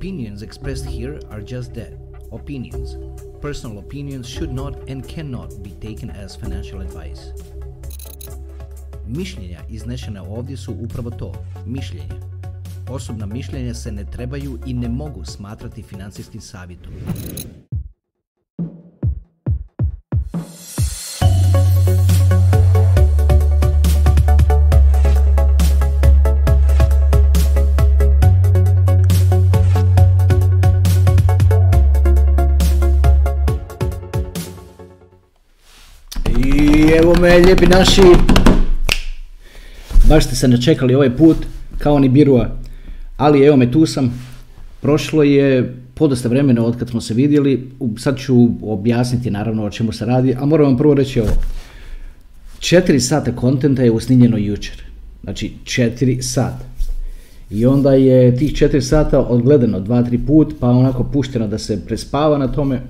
Opinions expressed here are just that, opinions. Personal opinions should not and cannot be taken as financial advice. Mišljenja iznešena ovdje su upravo to, mišljenje. Osobna mišljenja se ne trebaju i ne mogu smatrati financijskim savjetom. Evo me, lijepi naši, baš ste se načekali ovaj put, kao ni birua, ali evo me, tu sam. Prošlo je podosta vremena od kad smo se vidjeli, sad ću objasniti naravno o čemu se radi, a moram vam prvo reći ovo. 4 sata kontenta je usnimljeno jučer, znači 4 sata. I onda je tih 4 sata odgledano 2-3 put, pa onako pušteno da se prespava na tome,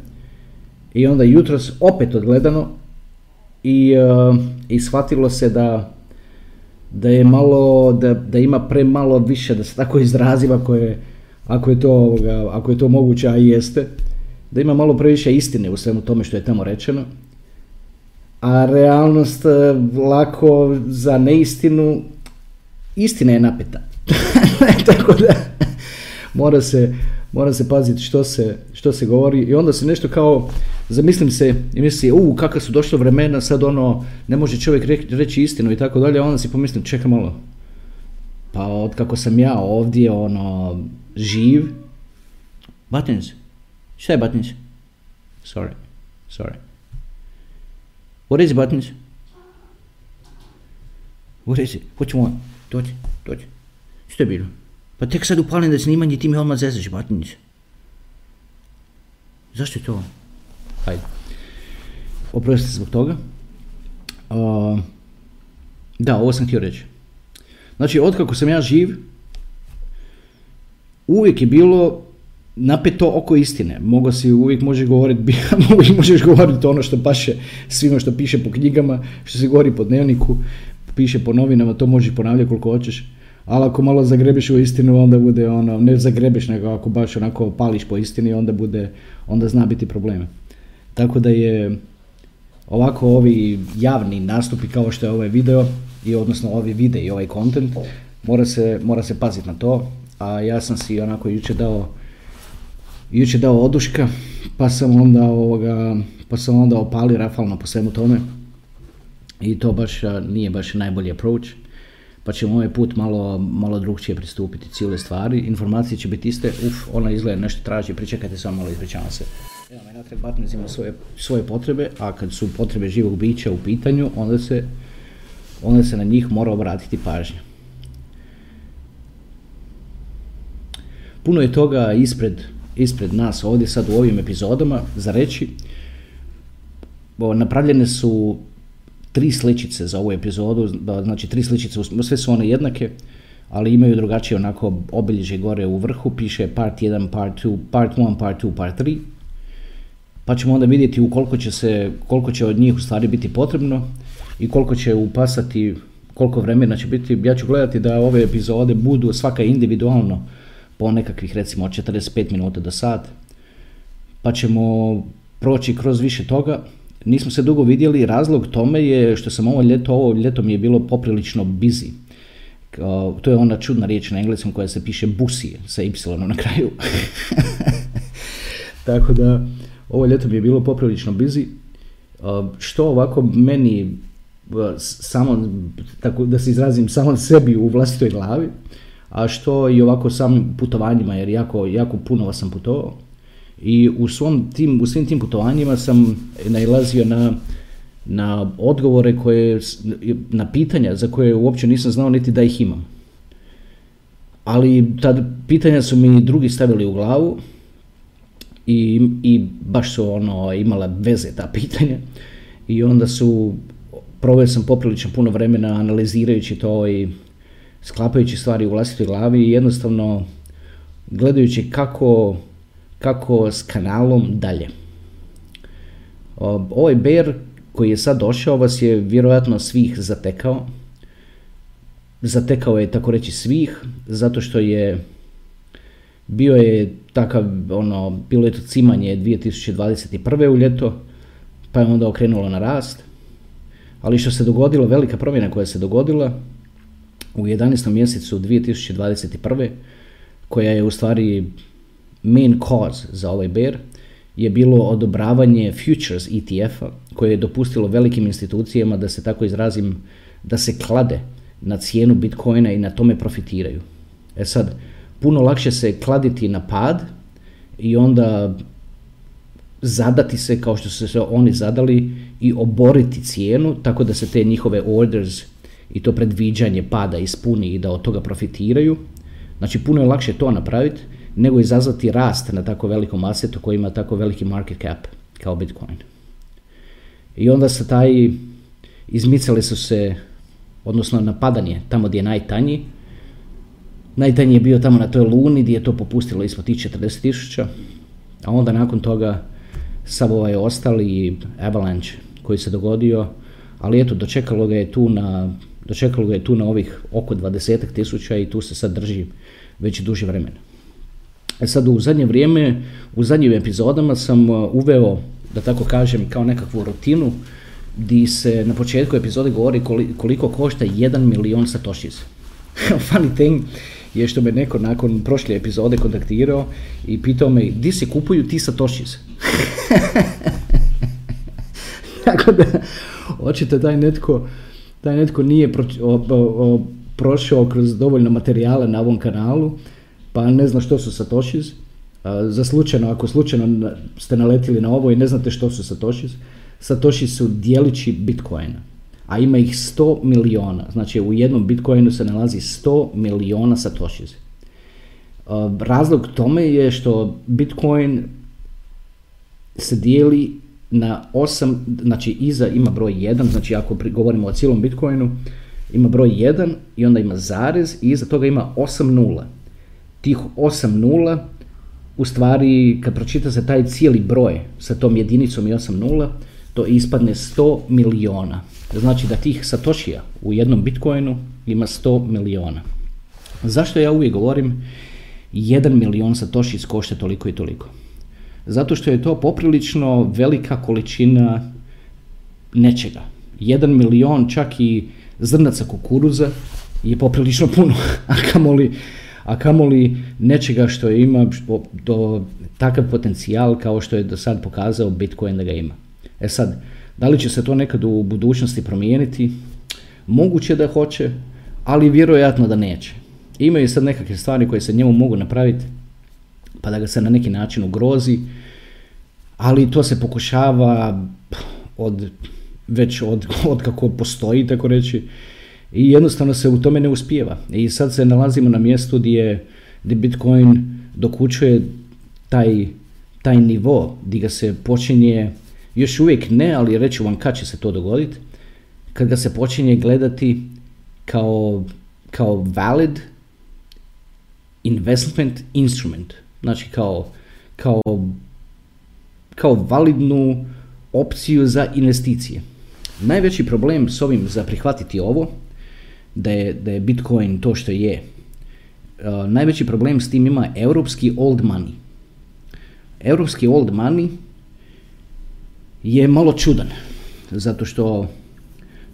i onda jutros opet odgledano. I shvatilo se da ima premalo više, da se tako izrazim, ako je to moguće, a jeste, da ima malo previše istine u svemu tome što je tamo rečeno, a realnost lako za neistinu, istina je napeta, tako da mora se paziti što se govori. I onda se nešto kao, zamislim se i mislim, kakva su došla vremena, sad ono, ne može čovjek reći istinu i tako dalje, a onda si pomislim, čeka malo, pa od kako sam ja ovdje, ono, živ, Buttons, šta je Buttons? Sorry, what is Buttons? What is it? What you want? Dođi, što je bilo? Pa tek sad upalim da snimanje, ti mi odmah zezaš, Buttons. Zašto je to? Hajde, oprostite zbog toga. Da, ovo sam htio reći. Znači, otkako sam ja živ, uvijek je bilo napeto oko istine. Uvijek možeš govoriti ono što paše svima, što piše po knjigama, što se govori po dnevniku, piše po novinama, to možeš ponavljati koliko hoćeš. Ali ako malo zagrebiš u istinu, onda bude ono, ne zagrebiš, nego ako baš onako pališ po istini, onda zna biti problema. Tako da je ovako ovi javni nastupi kao što je ovaj video, i odnosno ovi videi i ovaj content, mora se paziti na to, a ja sam si onako juče dao oduška, pa sam onda opalio rafalno po svemu tome, i to baš nije baš najbolji approach. Pa ćemo ovaj put malo drugčije pristupiti cijele stvari, informacije će biti iste, ona izgleda nešto traži, pričekajte samo malo, ispričavam se. Evo me natrag, Buttons ima svoje potrebe, a kad su potrebe živog bića u pitanju, onda se na njih mora obratiti pažnja. Puno je toga ispred nas ovdje sad u ovim epizodama za reći. Napravljene su 3 sličice za ovu epizodu, znači 3 sličice, sve su one jednake, ali imaju drugačije onako obilježje gore u vrhu, piše part 1, part 2, part 1, part 2, part 3, pa ćemo onda vidjeti koliko će od njih u stvari biti potrebno i koliko će upasati, koliko vremena će biti. Ja ću gledati da ove epizode budu svaka individualno po nekakvih recimo 45 minuta do sat, pa ćemo proći kroz više toga. Nismo se dugo vidjeli, razlog tome je što sam ovo ljeto mi je bilo poprilično busy. To je ona čudna riječ na engleskom koja se piše busy, sa y na kraju. Tako da, ovo ljeto mi je bilo poprilično busy, što ovako meni, samo, tako da se izrazim, samo sebi u vlastitoj glavi, a što i ovako samim putovanjima, jer jako puno sam putovao. I u svim tim putovanjima sam nailazio na odgovore, na pitanja za koje uopće nisam znao niti da ih imam. Ali tad pitanja su mi drugi stavili u glavu i baš su ono imala veze ta pitanja. I onda proveo sam poprilično puno vremena analizirajući to i sklapajući stvari u vlastitoj glavi i jednostavno gledajući kako s kanalom dalje. Ovaj bear koji je sad došao vas je vjerojatno svih zatekao. Zatekao je tako reći svih, zato što je Bio je takav, ono, bilo je to cimanje 2021. u ljeto, pa je onda okrenulo na rast. Ali što se dogodilo, velika promjena koja se dogodila u 11. mjesecu 2021. koja je u stvari main cause za ovaj bear, je bilo odobravanje futures ETF-a koje je dopustilo velikim institucijama, da se tako izrazim, da se klade na cijenu Bitcoina i na tome profitiraju. E sad, puno lakše se kladiti na pad i onda zadati se kao što su se oni zadali i oboriti cijenu tako da se te njihove orders i to predviđanje pada ispuni i da od toga profitiraju. Znači puno je lakše to napraviti nego izazvati rast na tako velikom asetu koji ima tako veliki market cap kao Bitcoin. I onda se taj, izmicali su se, odnosno napadanje tamo gdje je najtanji. Najtanji je bio tamo na toj luni gdje je to popustilo ispod tih 40.000, a onda nakon toga sav ovaj ostali avalanche koji se dogodio, ali eto, dočekalo ga je tu na ovih oko 20.000 i tu se sad drži već duže vremena. E sad u zadnje vrijeme, u zadnjim epizodama sam uveo, da tako kažem, kao nekakvu rutinu di se na početku epizode govori koliko košta 1 milion satoshis. Funny thing je što me neko nakon prošle epizode kontaktirao i pitao me di se kupuju ti satoshis. Tako da, očito taj netko nije prošao kroz dovoljno materijala na ovom kanalu, pa ne zna što su satoshis. Za slučajno, ako slučajno ste naletili na ovo i ne znate što su satoshis, satoshis su dijelići Bitcoina, a ima ih 100 miliona. Znači u jednom Bitcoinu se nalazi 100 miliona satoshis. Razlog tome je što Bitcoin se dijeli na 8, znači iza ima broj 1, znači ako govorimo o cijelom Bitcoinu, ima broj 1 i onda ima zarez i iza toga ima 8 nula. Tih 8 nula, u stvari kad pročita se taj cijeli broj sa tom jedinicom i 8 nula, to ispadne 100 miliona. Znači da tih satoshija u jednom Bitcoinu ima 100 miliona. Zašto ja uvijek govorim 1 milion satoshis košta toliko i toliko? Zato što je to poprilično velika količina nečega. 1 milion čak i zrnaca kukuruza je poprilično puno, a kamoli nečega što ima do takav potencijal kao što je do sad pokazao Bitcoin da ga ima. E sad, da li će se to nekad u budućnosti promijeniti? Moguće da hoće, ali vjerojatno da neće. Imaju sad nekakve stvari koje se njemu mogu napraviti pa da ga se na neki način ugrozi, ali to se pokušava već od kako postoji, tako reći, i jednostavno se u tome ne uspijeva. I sad se nalazimo na mjestu gdje Bitcoin dokučuje taj nivo, gdje ga se počinje, još uvijek ne, ali reću vam kad će se to dogoditi, kad ga se počinje gledati kao valid investment instrument, znači kao validnu opciju za investicije. Najveći problem s ovim za prihvatiti ovo, da je Bitcoin to što je, najveći problem s tim ima europski old money. Europski old money je malo čudan, zato što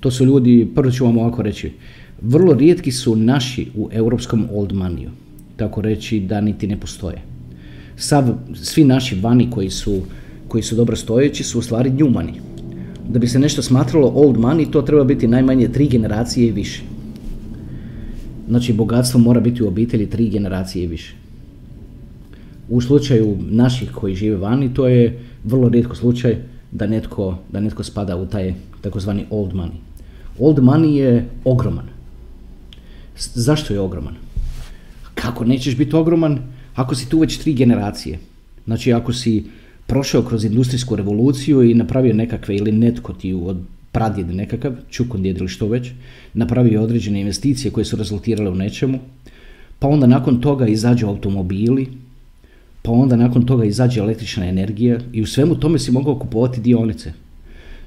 to su ljudi, prvo ću vam ovako reći, vrlo rijetki su naši u europskom old money-u, tako reći da niti ne postoje. Svi naši vani koji su dobro stojeći su u stvari new money. Da bi se nešto smatralo old money, to treba biti najmanje 3 generacije i više. Znači bogatstvo mora biti u obitelji 3 generacije i više. U slučaju naših koji žive vani, to je vrlo rijetko slučaj da netko spada u taj takozvani old money. Old money je ogroman. Zašto je ogroman? Kako nećeš biti ogroman ako si tu već 3 generacije? Znači ako si prošao kroz industrijsku revoluciju i napravio nekakve, ili netko ti od pradjede nekakav, čukondjed ili što već, napravio određene investicije koje su rezultirale u nečemu, pa onda nakon toga izađu automobili, pa onda nakon toga izađe električna energija i u svemu tome si mogao kupovati dionice.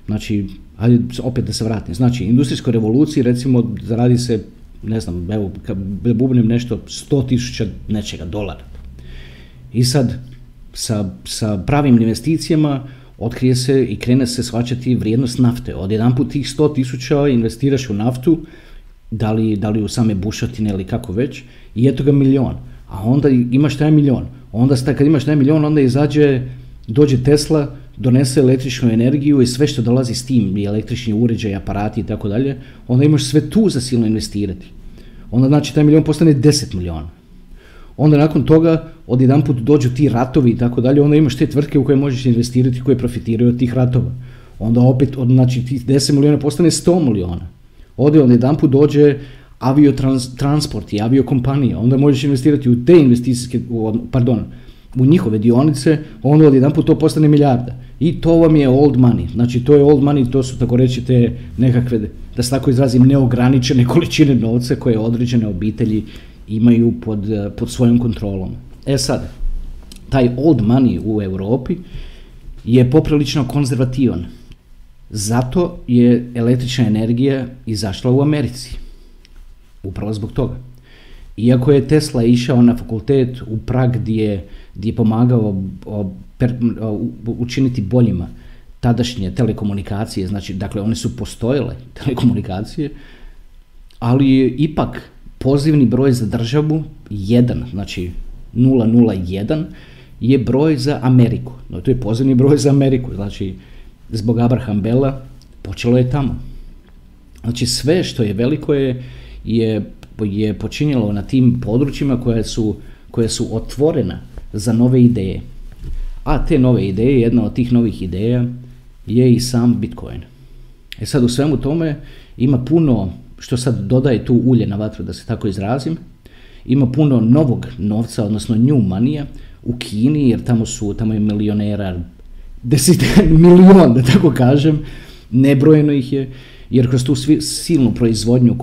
Znači, ajde opet da se vratim. Znači, industrijskoj revoluciji recimo zaradi se, ne znam, evo, bubnem nešto, 100.000 nečega dolara. I sad, sa pravim investicijama otkrije se i krene se shvaćati vrijednost nafte. Odjedanput tih 100.000 investiraš u naftu, da li u same bušotine ili kako već, i eto ga 1.000.000. A onda imaš taj 1.000.000. Onda kad imaš taj 1.000.000, onda dođe Tesla, donese električnu energiju i sve što dolazi s tim, i električni uređaj, aparati i tako dalje, onda imaš sve tu za silno investirati. Onda znači taj 1.000.000 postane 10.000.000. Onda nakon toga odjedanput dođu ti ratovi i tako dalje, onda imaš te tvrtke u koje možeš investirati, koje profitiraju od tih ratova. Onda opet, znači tih 10.000.000 postane 100.000.000. Ovdje odjedanput dođe aviotransport i aviokompanija, onda možeš investirati u te investicijske, u njihove dionice, onda odjedanput to postane milijarda. I to vam je old money, znači to je old money, to su tako reći te nekakve, da se tako izrazim, neograničene količine novca koje određene obitelji imaju pod svojom kontrolom. E sad, taj old money u Europi je poprilično konzervativan. Zato je električna energija izašla u Americi. Upravo zbog toga. Iako je Tesla išao na fakultet u Prag gdje je pomagao učiniti boljima tadašnje telekomunikacije, znači, dakle, one su postojale, telekomunikacije, ali je ipak pozivni broj za državu 1, znači 001 je broj za Ameriku. No, to je pozivni broj za Ameriku, znači zbog Abraham Bella počelo je tamo. Znači sve što je veliko je počinjalo na tim područjima koja su otvorena za nove ideje. A te nove ideje, jedna od tih novih ideja je i sam Bitcoin. E sad u svemu tome ima puno, što sad dodaje tu ulje na vatru, da se tako izrazim, ima puno novog novca, odnosno new manija u Kini, jer tamo je milionera, 10 milion, da tako kažem, nebrojeno ih je, jer kroz tu silnu proizvodnju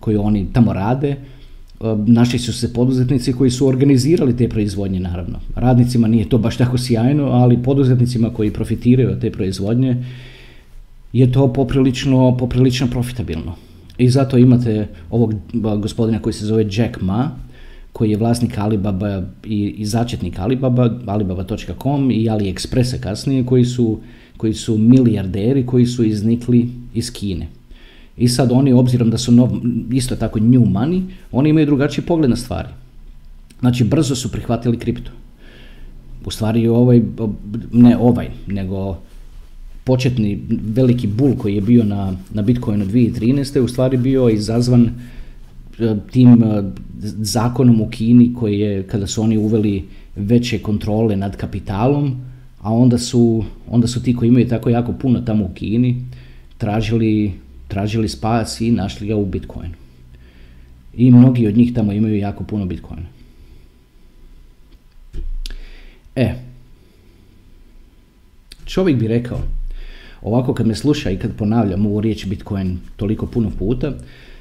koju oni tamo rade, našli su se poduzetnici koji su organizirali te proizvodnje, naravno. Radnicima nije to baš tako sjajno, ali poduzetnicima koji profitiraju od te proizvodnje je to poprilično profitabilno. I zato imate ovog gospodina koji se zove Jack Ma, koji je vlasnik Alibaba i začetnik Alibaba, Alibaba.com i AliExpressa kasnije, koji su milijarderi koji su iznikli iz Kine. I sad oni, obzirom da su isto tako new money, oni imaju drugačiji pogled na stvari. Znači, brzo su prihvatili kripto. U stvari nego početni veliki bull koji je bio na Bitcoinu 2013. u stvari bio izazvan tim zakonom u Kini koji je, kada su oni uveli veće kontrole nad kapitalom, a onda su ti koji imaju tako jako puno tamo u Kini tražili spas i našli ga u Bitcoinu. I mnogi od njih tamo imaju jako puno Bitcoina. Čovjek bi rekao, ovako kad me sluša i kad ponavljam ovu riječ Bitcoin toliko puno puta,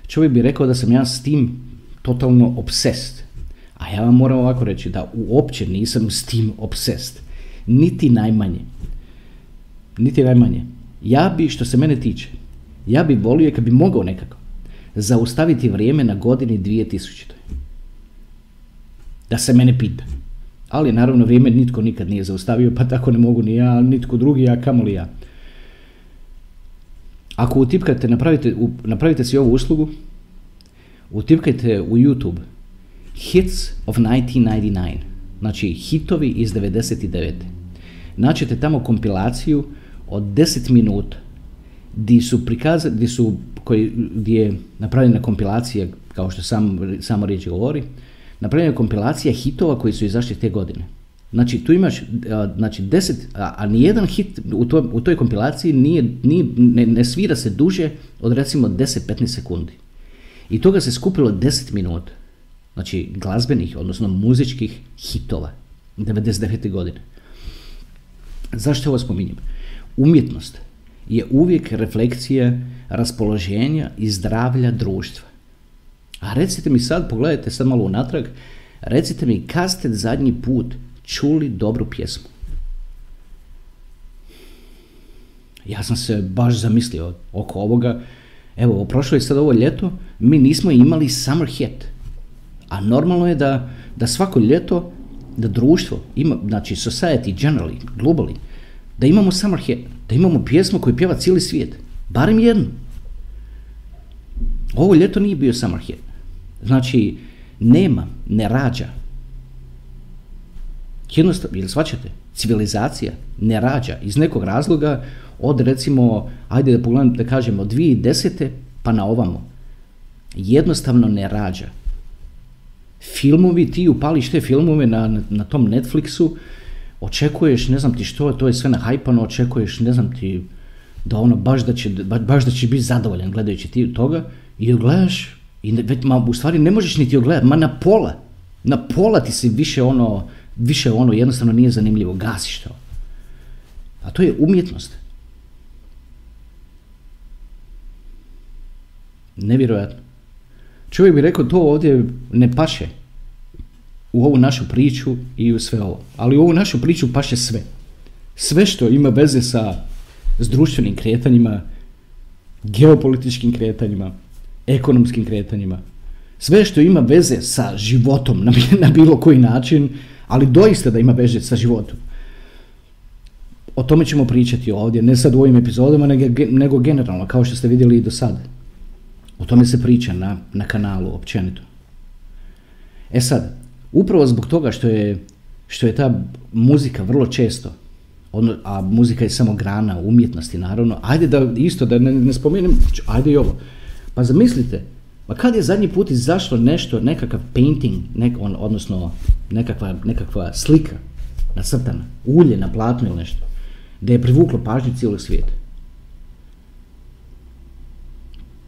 čovjek bi rekao da sam ja s tim totalno obsessed. A ja vam moram ovako reći da uopće nisam s tim obsessed. Niti najmanje. Ja bi, što se mene tiče, ja bi volio, kad bi mogao nekako, zaustaviti vrijeme na godini 2000. Da se mene pita. Ali naravno vrijeme nitko nikad nije zaustavio, pa tako ne mogu ni ja, nitko drugi, a kamoli ja. Ako utipkate, napravite si ovu uslugu, utipkajte u YouTube Hits of 1999, znači hitovi iz 99. Naćete tamo kompilaciju od 10 minuta gdje je napravljena kompilacija, kao što samo riječ govori, napravljena kompilacija hitova koji su izašli te godine. Znači tu imaš 10, a nijedan hit u toj kompilaciji ne svira se duže od recimo 10-15 sekundi. I toga se skupilo 10 minuta, znači glazbenih, odnosno muzičkih hitova 99. godine. Zašto ovo spominjem? Umjetnost je uvijek refleksija raspoloženja i zdravlja društva. A recite mi sad, pogledajte sad malo unatrag, recite mi kad ste zadnji put čuli dobru pjesmu? Ja sam se baš zamislio oko ovoga. Evo, prošlo je sad ovo ljeto, mi nismo imali summer hit. A normalno je da svako ljeto da društvo ima, znači society generally, globally, da imamo summer hit, da imamo pjesmu koju pjeva cijeli svijet, barem jednu. Ovo ljeto nije bio summer hit. Znači, nema, ne rađa. Jednostavno, jel shvaćate? Civilizacija ne rađa iz nekog razloga od recimo, ajde da pogledam, da kažemo 2010. pa na ovamo. Jednostavno ne rađa. Filmovi, ti upališ te filmove na tom Netflixu, očekuješ, ne znam ti što, to je sve nahajpano, očekuješ, ne znam ti, da ono baš da će biti zadovoljan gledajući ti toga i gledaš, i u stvari ne možeš niti ogledati, ma na pola ti se više ono jednostavno nije zanimljivo, gasiš to. A to je umjetnost. Nevjerojatno. Čovjek bi rekao to ovdje ne paše u ovu našu priču i u sve ovo. Ali u ovu našu priču paše sve. Sve što ima veze s društvenim kretanjima, geopolitičkim kretanjima, ekonomskim kretanjima. Sve što ima veze sa životom na bilo koji način, ali doista da ima veze sa životom. O tome ćemo pričati ovdje, ne sad u ovim epizodama, nego generalno, kao što ste vidjeli i do sada. O tome se priča na kanalu općenito. E sad, upravo zbog toga što je ta muzika vrlo često, a muzika je samo grana umjetnosti naravno, ajde da isto, da ne spomenem, ajde i ovo. Pa zamislite, pa kad je zadnji put izašlo nešto, nekakav painting, odnosno nekakva slika nacrtana, ulje na platnu ili nešto, da je privuklo pažnju cijelog svijeta?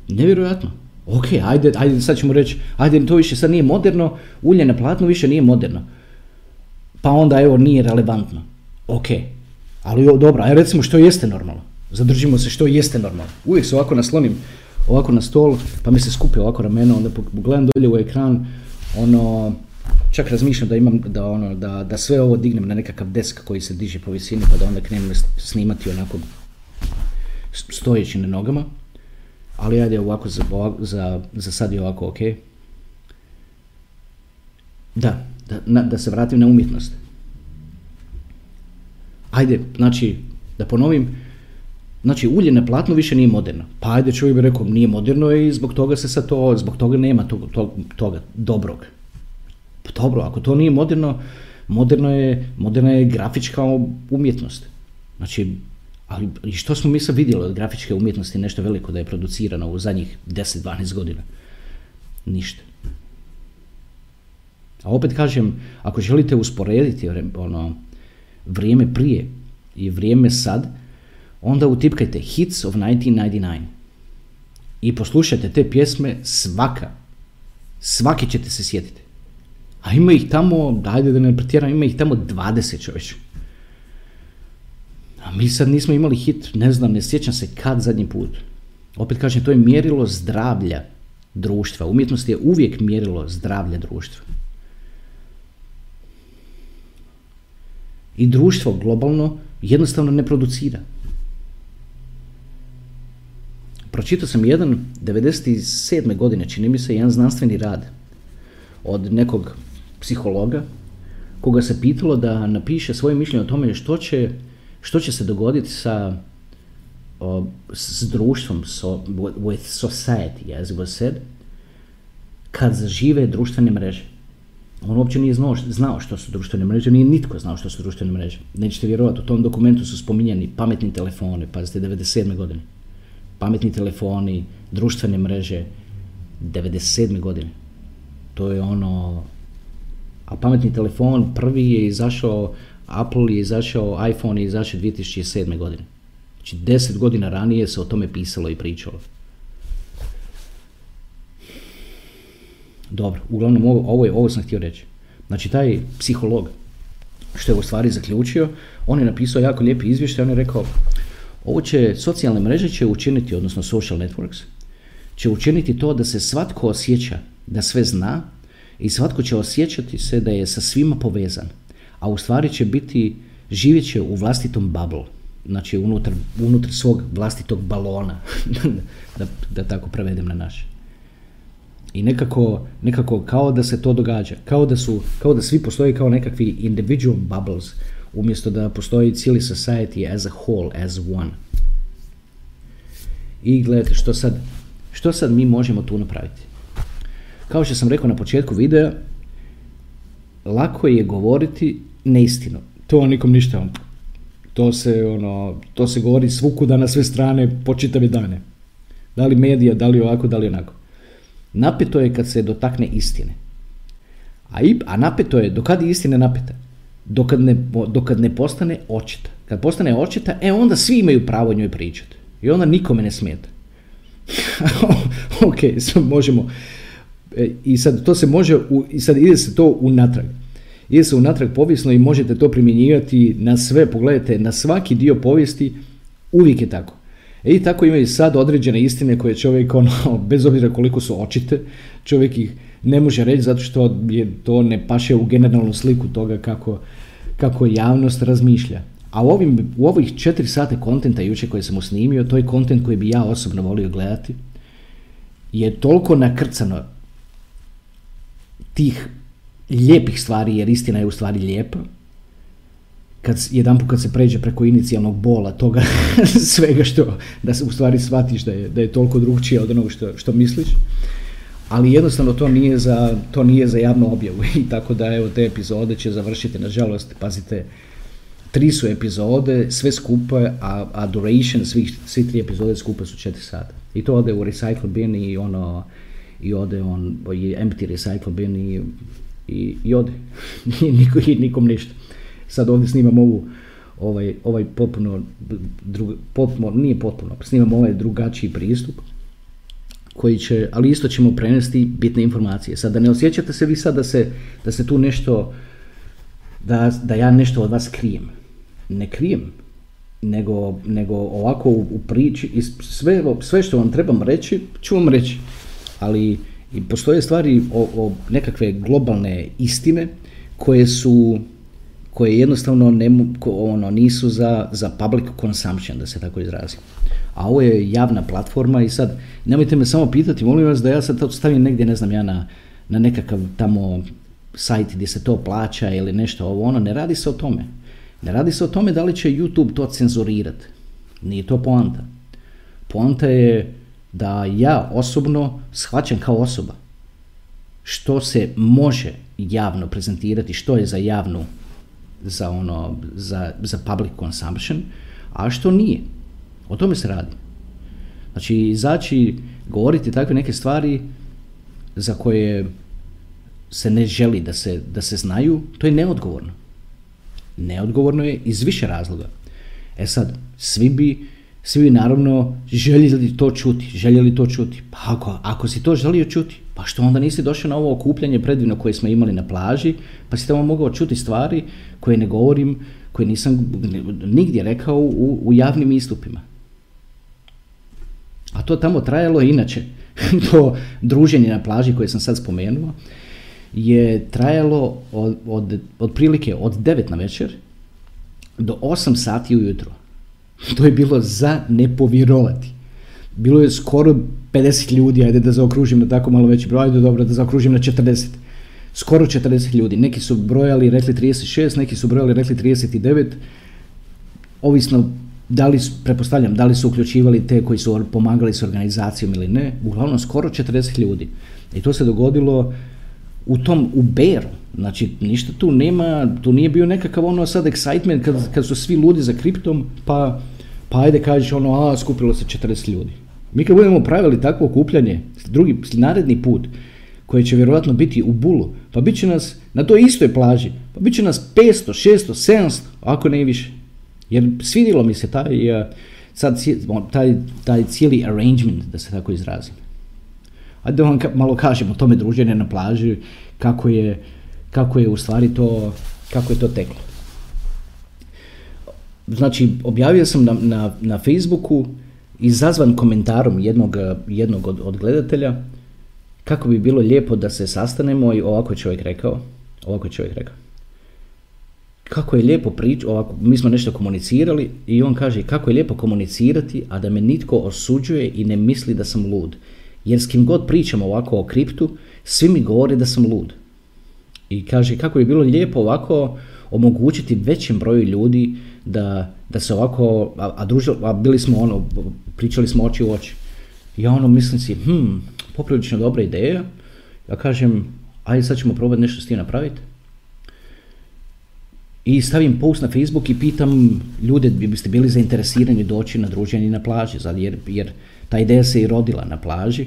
Nevjerojatno. Ok, ajde, sad ćemo reći, ajde, to više sad nije moderno, ulje na platnu više nije moderno. Pa onda, evo, nije relevantno. Ok, ali dobro, ajde recimo što jeste normalno. Zadržimo se što jeste normalno. Uvijek se ovako naslonim, ovako na stol, pa mi se skupi ovako rameno, onda pogledam dolje u ekran, ono, čak razmišljam da imam, da sve ovo dignem na nekakav desk koji se diže po visini, pa da onda krenem snimati onako stojeći na nogama. Ali ajde ovako za sad je ovako ok. Da se vratim na umjetnost. Ajde, znači, da ponovim, znači ulje na platnu više nije moderno. Pa ajde, čovjek bi rekao, nije moderno i zbog toga se sad to, zbog toga nema toga dobrog. Pa dobro, ako to nije moderno, moderna je grafička umjetnost. Znači, ali što smo mi sad vidjeli od grafičke umjetnosti, nešto veliko da je producirano u zadnjih 10-12 godina? Ništa. A opet kažem, ako želite usporediti vrijeme prije i vrijeme sad, onda utipkajte Hits of 1999 i poslušajte te pjesme, svaki ćete se sjetiti. A ima ih tamo, ajde da ne pretjeram, ima ih tamo 20 čovječe. A mi sad nismo imali hit, ne znam, ne sjećam se kad zadnji put. Opet kažem, to je mjerilo zdravlja društva. Umjetnost je uvijek mjerilo zdravlja društva. I društvo globalno jednostavno ne producira. Pročitao sam 1997. godine, čini mi se, jedan znanstveni rad od nekog psihologa koga se pitalo da napiše svoje mišljenje o tome što će se dogoditi s društvom, with society, as it was said, kad zažive društvene mreže. On uopće nije znao što su društvene mreže, nije nitko znao što su društvene mreže. Nećete vjerovati, u tom dokumentu su spominjani pametni telefoni, pazite, 1997. godine. Pametni telefoni, društvene mreže, 1997. godine. To je ono... A pametni telefon prvi je izašao... Apple je izašao, iPhone je izašao 2007. godine. Znači 10 godina ranije se o tome pisalo i pričalo. Dobro, uglavnom ovo sam htio reći. Znači taj psiholog, što je u stvari zaključio, on je napisao jako lijepi izvještaj, on je rekao, socijalne mreže će učiniti, odnosno social networks, će učiniti to da se svatko osjeća da sve zna i svatko će osjećati se da je sa svima povezan. A u stvari će biti, živjet će u vlastitom bubble, znači unutar svog vlastitog balona, da tako prevedem na naš. I nekako kao da se to događa, kao da svi postoji kao nekakvi individual bubbles, umjesto da postoji cijeli society as a whole, as one. I gledajte, što sad mi možemo tu napraviti? Kao što sam rekao na početku videa, lako je govoriti neistinu. To nikom ništa. To se govori svukuda na sve strane po čitave dane. Da li medija, da li ovako, da li onako. Napeto je kad se dotakne istine. A napeto je, dokad je istine napeta? Dokad ne postane očita. Kad postane očita, onda svi imaju pravo o njoj pričati. I onda nikome ne smeta. Ok, sad možemo... I sad to se može, i sad ide se to unatrag. Ide se unatrag povijesno i možete to primjenjivati na sve, pogledajte, na svaki dio povijesti, uvijek je tako. I tako imaju sad određene istine koje čovjek, bez obzira koliko su očite, čovjek ih ne može reći zato što je to ne paše u generalnu sliku toga kako javnost razmišlja. A u ovih 4 sata kontenta juče koje sam snimio, to je kontent koji bi ja osobno volio gledati, je toliko nakrcano tih lijepih stvari, jer istina je u stvari lijepa, kad se pređe preko inicijalnog bola toga svega što, da se u stvari shvatiš da je toliko drugčije od onog što misliš, ali jednostavno to nije za javnu objavu i tako da evo te epizode će završiti, nažalost, pazite, 3 su epizode, sve skupa, a duration svih 3 epizode skupa su 4 sata. I to ode u recycle bin i ode on, empty recycle bin i ode. Nikom ništa. Sad ovdje snimam ovaj snimam ovaj drugačiji pristup, koji će, ali isto ćemo prenesti bitne informacije. Sad da ne osjećate se vi sad da se tu nešto, da ja nešto od vas krijem. Ne krijem, nego ovako u priči i sve što vam trebam reći, ću vam reći. Ali i postoje stvari o nekakve globalne istine koje jednostavno nisu za public consumption, da se tako izrazim. A ovo je javna platforma i sad nemojte me samo pitati, molim vas da ja sad to stavim negdje, ne znam ja, na nekakav tamo sajt gdje se to plaća ili nešto ne radi se o tome. Ne radi se o tome da li će YouTube to cenzurirati. Nije to poanta. Poanta je da ja osobno shvaćam kao osoba što se može javno prezentirati, što je za javnu, za public consumption, a što nije. O tome se radi. Znači, izaći, govoriti takve neke stvari za koje se ne želi da se znaju, to je neodgovorno. Neodgovorno je iz više razloga. E sad, svi bi naravno željeli to čuti. Pa ako si to želio čuti, pa što onda nisi došao na ovo okupljanje predivno koje smo imali na plaži, pa si tamo mogao čuti stvari koje ne govorim, koje nisam nigdje rekao u javnim istupima. A to tamo trajalo inače. To druženje na plaži koje sam sad spomenuo je trajalo otprilike od 9 na večer do 8 sati ujutro. To je bilo za nepovjerovati. Bilo je skoro 50 ljudi, ajde da zaokružim na tako malo veći broj, ajde dobro da zaokružim na 40. Skoro 40 ljudi. Neki su brojali i rekli 36, neki su brojali i rekli 39. Ovisno, pretpostavljam, da li su uključivali te koji su pomagali s organizacijom ili ne. Uglavnom, skoro 40 ljudi. I to se dogodilo u Beru. Znači, ništa tu nema, tu nije bio nekakav sad excitement kad su svi ludi za kriptom, pa ajde kažeš skupilo se 40 ljudi. Mi kad budemo pravili takvo okupljanje, naredni put, koje će vjerojatno biti u Bulu, pa bit će nas na toj istoj plaži, pa bit će nas 500, 600, 700, ako ne i više. Jer svidjelo mi se taj cijeli arrangement, da se tako izrazim. Ajde vam malo kažem o tome druženje na plaži, kako je u stvari to, kako je to teklo. Znači, objavio sam na Facebooku, izazvan komentarom jednog od gledatelja, kako bi bilo lijepo da se sastanemo i ovako je čovjek rekao. Kako je lijepo mi smo nešto komunicirali i on kaže kako je lijepo komunicirati, a da me nitko osuđuje i ne misli da sam lud. Jer s kim god pričam ovako o kriptu, svi mi govore da sam lud. I kaže kako bi bilo lijepo ovako omogućiti većem broju ljudi da se ovako, a bili smo ono, pričali smo oči u oči. Ja ono mislim si, poprilično dobra ideja, ja kažem, ajde sad ćemo probati nešto s tim napraviti. I stavim post na Facebook i pitam ljude, biste bili zainteresirani doći na druženje na plaži, jer ta ideja se i rodila na plaži.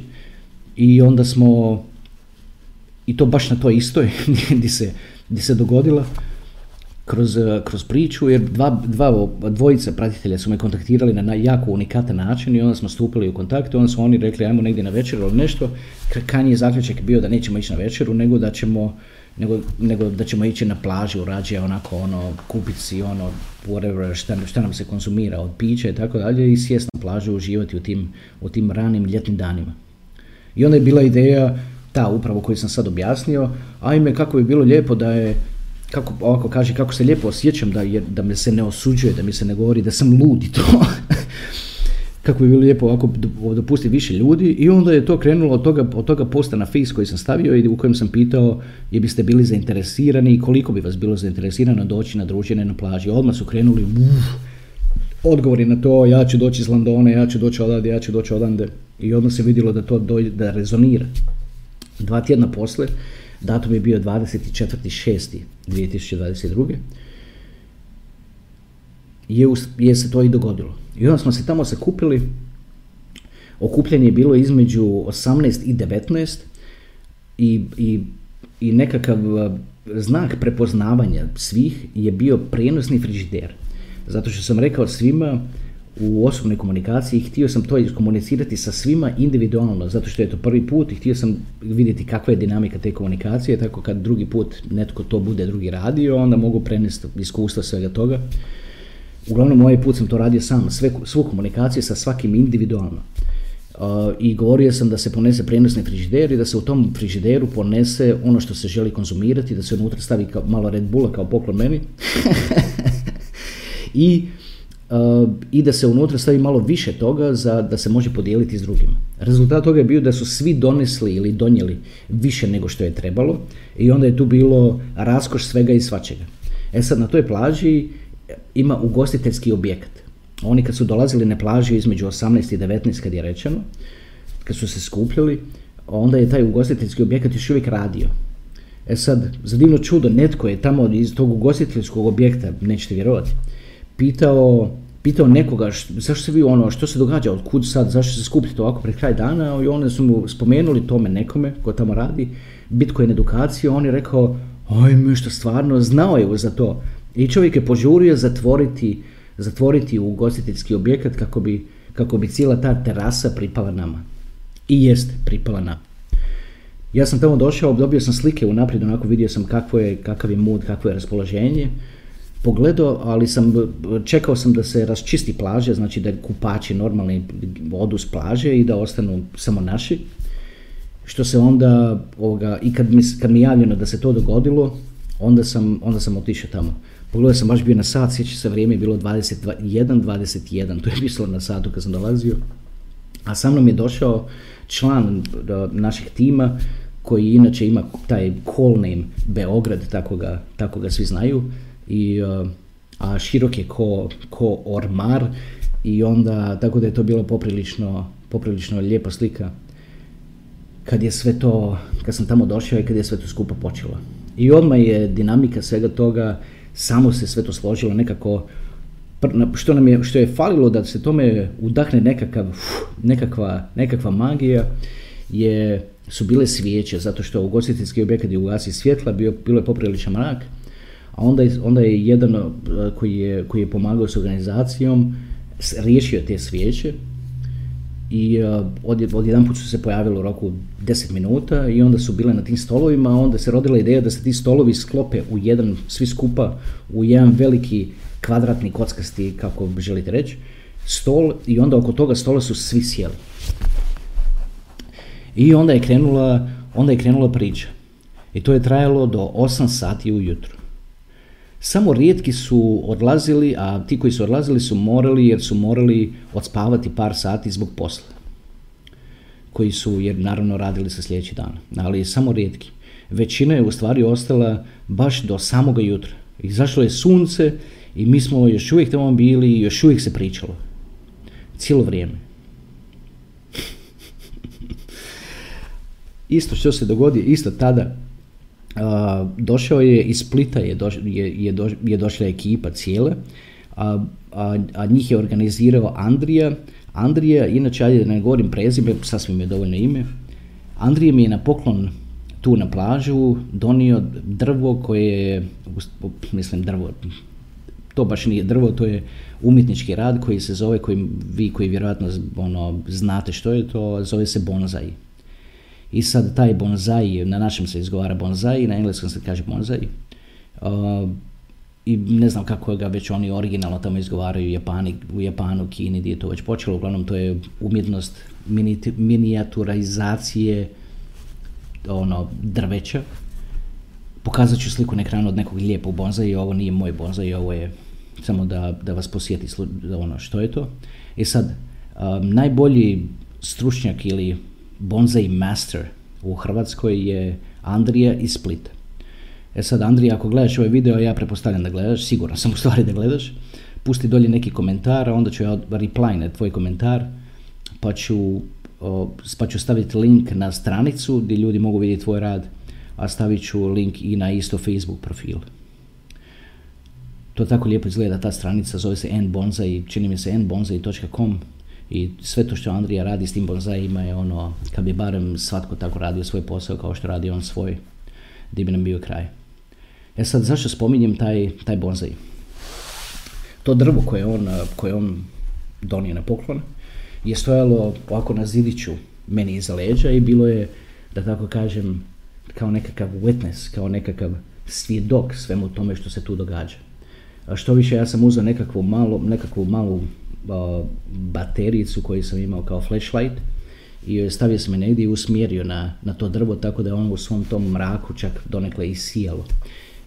I onda smo, i to baš na toj istoj gdje se dogodila, kroz priču, jer dvojica pratitelja su me kontaktirali na jako unikatan način i onda smo stupili u kontakt i onda su oni rekli ajmo negdje na večeru ili nešto. Krajnji je zaključak bio da nećemo ići na večeru, nego da ćemo ići na plaži u rađe, onako ono, kupiti si ono, whatever, šta nam se konzumira od pića i tako dalje i sjest na plažu, uživati u tim ranim ljetnim danima. I onda je bila ideja, ta upravo koju sam sad objasnio, ajme kako bi bilo lijepo da je, kako ovako kaže, kako se lijepo osjećam da me se ne osuđuje, da mi se ne govori da sam lud i to. Kako bi bilo lijepo ovako dopusti više ljudi i onda je to krenulo od toga posta na Face koji sam stavio i u kojem sam pitao je biste bili zainteresirani i koliko bi vas bilo zainteresirano doći na druženje na plaži. Odmah su krenuli odgovori na to, ja ću doći iz Londona, ja ću doći odavde, ja ću doći odande i odmah se vidjelo da to da rezonira. 2 tjedna posle, datum je bio 24.6.2022. je se to i dogodilo. I onda smo se tamo sakupili, okupljanje je bilo između 18 i 19 i nekakav znak prepoznavanja svih je bio prenosni frižider. Zato što sam rekao svima u osobnoj komunikaciji, htio sam to iskomunicirati sa svima individualno, zato što je to prvi put i htio sam vidjeti kakva je dinamika te komunikacije, tako kad drugi put netko to bude drugi radio, onda mogu prenesti iskustva svega toga. Uglavnom, ovaj put sam to radio sam, svu komunikaciju sa svakim individualno. I govorio sam da se ponese prenosni frižider i da se u tom frižideru ponese ono što se želi konzumirati, da se unutra stavi malo Red Bulla kao poklon meni. I da se unutra stavi malo više toga da se može podijeliti s drugima. Rezultat toga je bio da su svi donesli ili donijeli više nego što je trebalo i onda je tu bilo raskoš svega i svačega. E sad, na toj plaži ima ugostiteljski objekat. Oni kad su dolazili na plaži između 18 i 19, kad je rečeno, kad su se skupljali, onda je taj ugostiteljski objekat još uvijek radio. E sad, za divno čudo, netko je tamo iz tog ugostiteljskog objekta, nećete vjerovati, pitao nekoga zašto se vi ono, što se događa, otkud sad, zašto se skupljate ovako pred kraj dana i onda su mu spomenuli tome nekome ko tamo radi, Bitcoin edukaciju, on je rekao, ajme što stvarno, znao je za to. I čovjek je požurio zatvoriti ugostiteljski objekat kako bi cijela ta terasa pripala nama. I jest pripala nama. Ja sam tamo došao, dobio sam slike unaprijed, onako vidio sam kakav je mood, kakvo je raspoloženje. Pogledao, ali čekao sam da se raščisti plaže, znači da kupači normalni odu s plaže i da ostanu samo naši. Što se onda, i kad mi javljeno da se to dogodilo, onda sam otišao tamo. Pogledao sam, baš bio na sat, sjeća se vrijeme, bilo 21:21, to je pisalo na satu kad sam dolazio. A sa mnom je došao član naših tima, koji inače ima taj call name Beograd, tako ga svi znaju. A širok je ko ormar i onda, tako da je to bilo poprilično lijepa slika kad sam tamo došao i kad je sve to skupa počelo. I odmah je dinamika svega toga, samo se sve to složilo nekako, što je falilo da se tome udahne nekakva magija su bile svijeće, zato što ugostiteljski objekat je ugasio svjetla, bilo je popriličan mrak. A onda je jedan koji je pomagao s organizacijom riješio te svijeće i odjedanput su se pojavili u roku 10 minuta i onda su bile na tim stolovima, onda se rodila ideja da se ti stolovi sklope svi skupa u jedan veliki kvadratni kockasti, kako želite reći, stol i onda oko toga stola su svi sjeli. I onda je krenula priča i to je trajalo do 8 sati ujutro. Samo rijetki su odlazili, a ti koji su odlazili su morali, jer su morali odspavati par sati zbog posla. koji su, jer naravno radili se sljedeći dan, ali samo rijetki. Većina je u stvari ostala baš do samoga jutra. Izašlo je sunce i mi smo još uvijek tamo bili i još uvijek se pričalo. Cijelo vrijeme. Isto što se dogodi, isto tada, došao je iz Splita, je došla ekipa cijela, a njih je organizirao Andrija. Andrija, inače, ajde da ne govorim prezime, sasvim je dovoljno ime. Andrija mi je na poklon tu na plažu donio drvo koje je, mislim drvo, to baš nije drvo, to je umjetnički rad koji se zove, koji vjerojatno znate što je to, zove se bonzai. I sad taj bonzai, na našem se izgovara bonzai, na engleskom se kaže bonzai. I ne znam kako ga već oni originalno tamo izgovaraju u Japanu, Kini, gdje je to već počelo. Uglavnom to je umjetnost minijaturizacije drveća. Pokazat ću sliku na ekranu od nekog lijepog bonzai, ovo nije moj bonzai, ovo je samo da vas posjeti što je to. I sad, najbolji stručnjak ili bonzai master u Hrvatskoj je Andrija iz Splita. E sad, Andrija, ako gledaš ovaj video, ja pretpostavljam da gledaš, sigurno sam u stvari da gledaš, pusti dolje neki komentar, a onda ću ja reply na tvoj komentar, pa ću staviti link na stranicu gdje ljudi mogu vidjeti tvoj rad, a stavit ću link i na isto Facebook profil. To tako lijepo izgleda, ta stranica zove se nbonzai, čini mi se nbonzai.com, i sve to što Andrija radi s tim bonzaima je kad bi barem svatko tako radio svoj posao kao što radi on svoj, gdje bi nam bio kraj. E sad, zašto spominjem taj bonzai? To drvo koje on donio na poklon je stojalo ovako na zidiću meni iza leđa i bilo je, da tako kažem, kao nekakav witness, kao nekakav svjedok svemu tome što se tu događa. Što više, ja sam uzeo nekakvu malu batericu koju sam imao kao flashlight i stavio sam je negdje i usmjerio na to drvo, tako da je ono u svom tom mraku čak donekle i sijalo.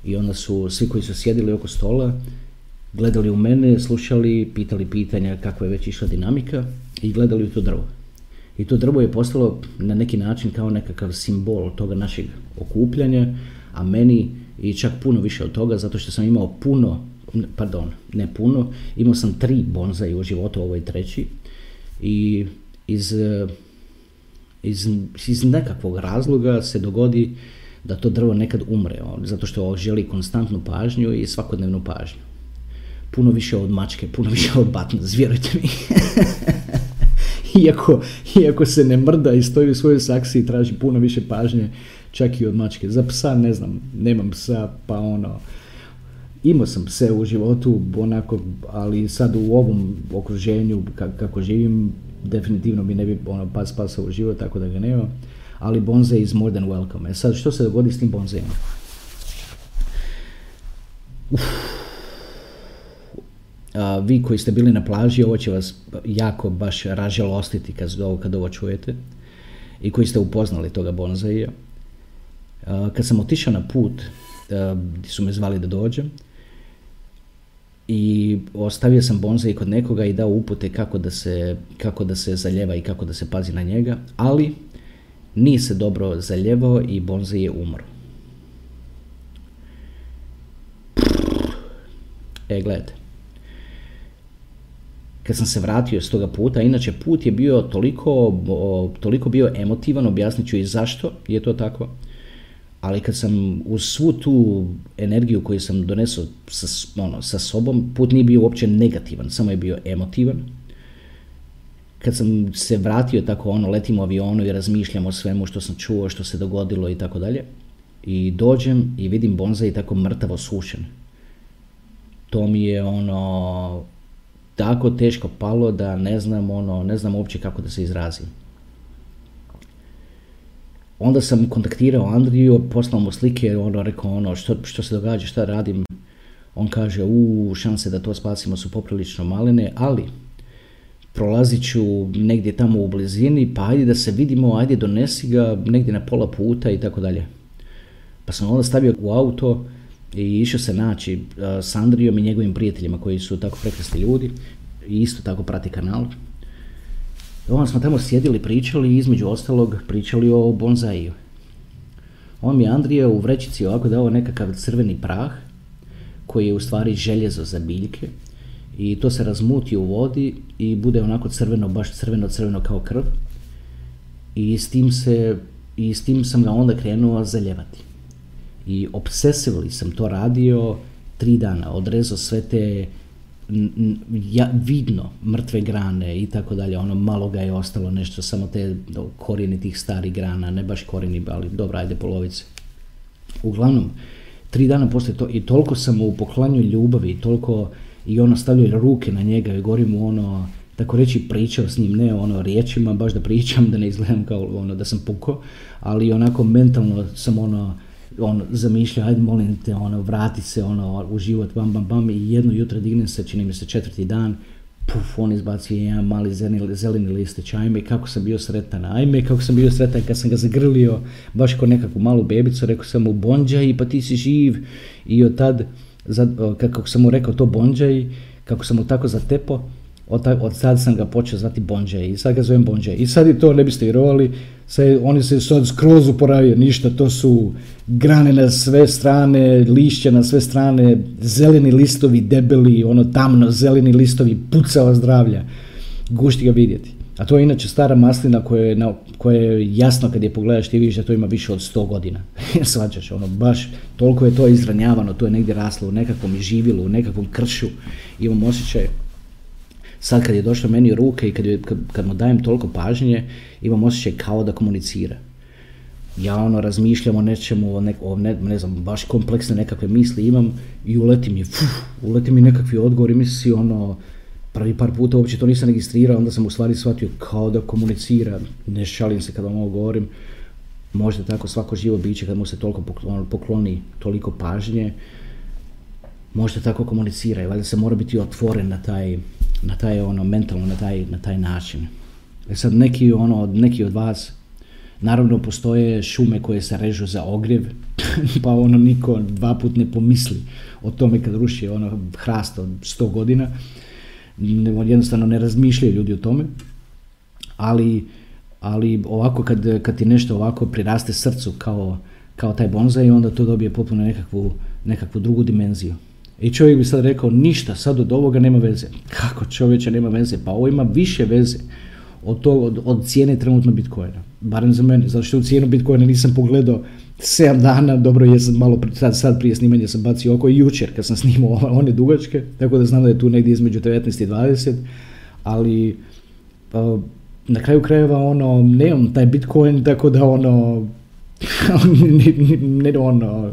I onda su svi koji su sjedili oko stola gledali u mene, slušali, pitali pitanja kako je već išla dinamika i gledali u to drvo. I to drvo je postalo na neki način kao nekakav simbol toga našeg okupljanja, a meni i čak puno više od toga, zato što sam imao imao sam 3 bonzai u životu, ovo je 3. I iz nekakvog razloga se dogodi da to drvo nekad umre, zato što želi konstantnu pažnju i svakodnevnu pažnju. Puno više od mačke, puno više od batna, vjerujte mi. Iako se ne mrda i stoji u svojoj saksi i traži puno više pažnje, čak i od mačke. Za psa ne znam, nemam psa, pa imao sam pse u životu, onako, ali sad u ovom okruženju kako živim, definitivno mi ne bi pasao u život, tako da ga nema, ali bonzai is more than welcome. E sad, što se dogodi s tim bonzaima? Vi koji ste bili na plaži, ovo će vas jako baš ražalostiti kad ovo čujete, i koji ste upoznali toga bonzaija. Kad sam otišao na put, su me zvali da dođem, i ostavio sam bonzai kod nekoga i dao upute kako da se zaljeva i kako da se pazi na njega, ali nije se dobro zaljevao i bonzai je umro. Gledajte, kad sam se vratio s toga puta, inače put je bio toliko bio emotivan, objasnit ću i zašto je to tako, ali kad sam uz svu tu energiju koju sam donesao sa sobom, put nije bio uopće negativan, samo je bio emotivan. Kad sam se vratio tako, letim u avionu i razmišljam o svemu što sam čuo, što se dogodilo i tako dalje, i dođem i vidim bonzai tako mrtavo sušen. To mi je tako teško palo da ne znam uopće kako da se izrazim. Onda sam kontaktirao Andriju, poslao mu slike, rekao što se događa, šta radim. On kaže, šanse da to spasimo su poprilično malene, ali prolazit ću negdje tamo u blizini, pa ajde da se vidimo, ajde donesi ga negdje na pola puta i tako dalje. Pa sam onda stavio u auto i išao se naći s Andrijom i njegovim prijateljima koji su tako prekrasni ljudi i isto tako prati kanal. onda smo tamo sjedili, pričali, između ostalog pričali o bonzaju. On mi je Andrija u vrećici ovako dao nekakav crveni prah, koji je u stvari željezo za biljke, i to se razmuti u vodi i bude onako crveno, baš crveno kao krv, i s tim sam ga onda krenuo zaljevati. I obsesivno sam to radio 3 dana, odrezao sve te vidno mrtve grane i tako dalje, ono malo ga je ostalo nešto, samo te korijene tih starih grana, ne baš korijeni, ali dobro, ajde polovice. Uglavnom, 3 dana poslije to, i toliko sam mu u poklanju ljubavi, toliko, i ono stavljaju ruke na njega i govorim mu ono, tako reći pričao s njim, ne ono riječima, baš da pričam, da ne izgledam kao ono da sam puko, ali onako mentalno sam ono zamišljao, ajde molim te, ono vrati se ono u život, bam, i jedno jutro dignem se, čini mi se 4. dan, puf, on izbacio jedan mali zeleni listić, ajme kako sam bio sretan, kad sam ga zagrlio, baš kao nekakvu malu bebicu, rekao sam mu bonzai, pa ti si živ, i od tad, kako sam mu rekao to bonzai, kako sam mu tako zatepo, od sad sam ga počeo zvati bonzai, i sad ga zovem bonzai, i sad i to ne biste vjerovali, oni se sad skroz uporavio, ništa, to su grane na sve strane, lišće na sve strane, zeleni listovi debeli, ono tamno zeleni listovi, pucava zdravlja, gušti ga vidjeti. A to je inače stara maslina koja je jasno kad je pogledaš ti vidiš da to ima više od 100 godina. Svađaš, ono baš toliko je to izranjavano, to je negdje raslo u nekakvom živilu, u nekakvom kršu, imam osjećaj. Sad kad je došlo meni u ruke i kad mu dajem toliko pažnje, imam osjećaj kao da komunicira. Ja ono razmišljam o nečemu, ne znam, baš kompleksne nekakve misli imam i uleti mi nekakvi odgovori, misli ono, prvi par puta uopće to nisam registrirao, onda sam u stvari shvatio kao da komunicira, ne šalim se kada vam ovo govorim, možda tako svako živo biće kad mu se toliko pokloni toliko pažnje, možda tako komunicira, valjda se mora biti otvoren na taj ono mentalno, na taj način. E sad neki od vas, naravno postoje šume koje se režu za ogrjev, pa ono niko 2 put ne pomisli o tome kad ruši ono hrast od 100 godina, jednostavno ne razmišljaju ljudi o tome, ali ovako kad ti nešto ovako priraste srcu kao taj bonzai, onda to dobije potpuno nekakvu drugu dimenziju. I čovjek bi sad rekao, ništa sad od ovoga nema veze. Kako čovječe nema veze? Pa ovo ima više veze od cijene trenutno Bitcoina. Barem za mene, zato što u cijenu Bitcoina nisam pogledao 7 dana, dobro je malo sad prije snimanja sam bacio oko i jučer kad sam snimao one dugačke, tako da znam da je tu negdje između 19 i 20, ali na kraju krajeva ono, nemam taj Bitcoin, tako da ono,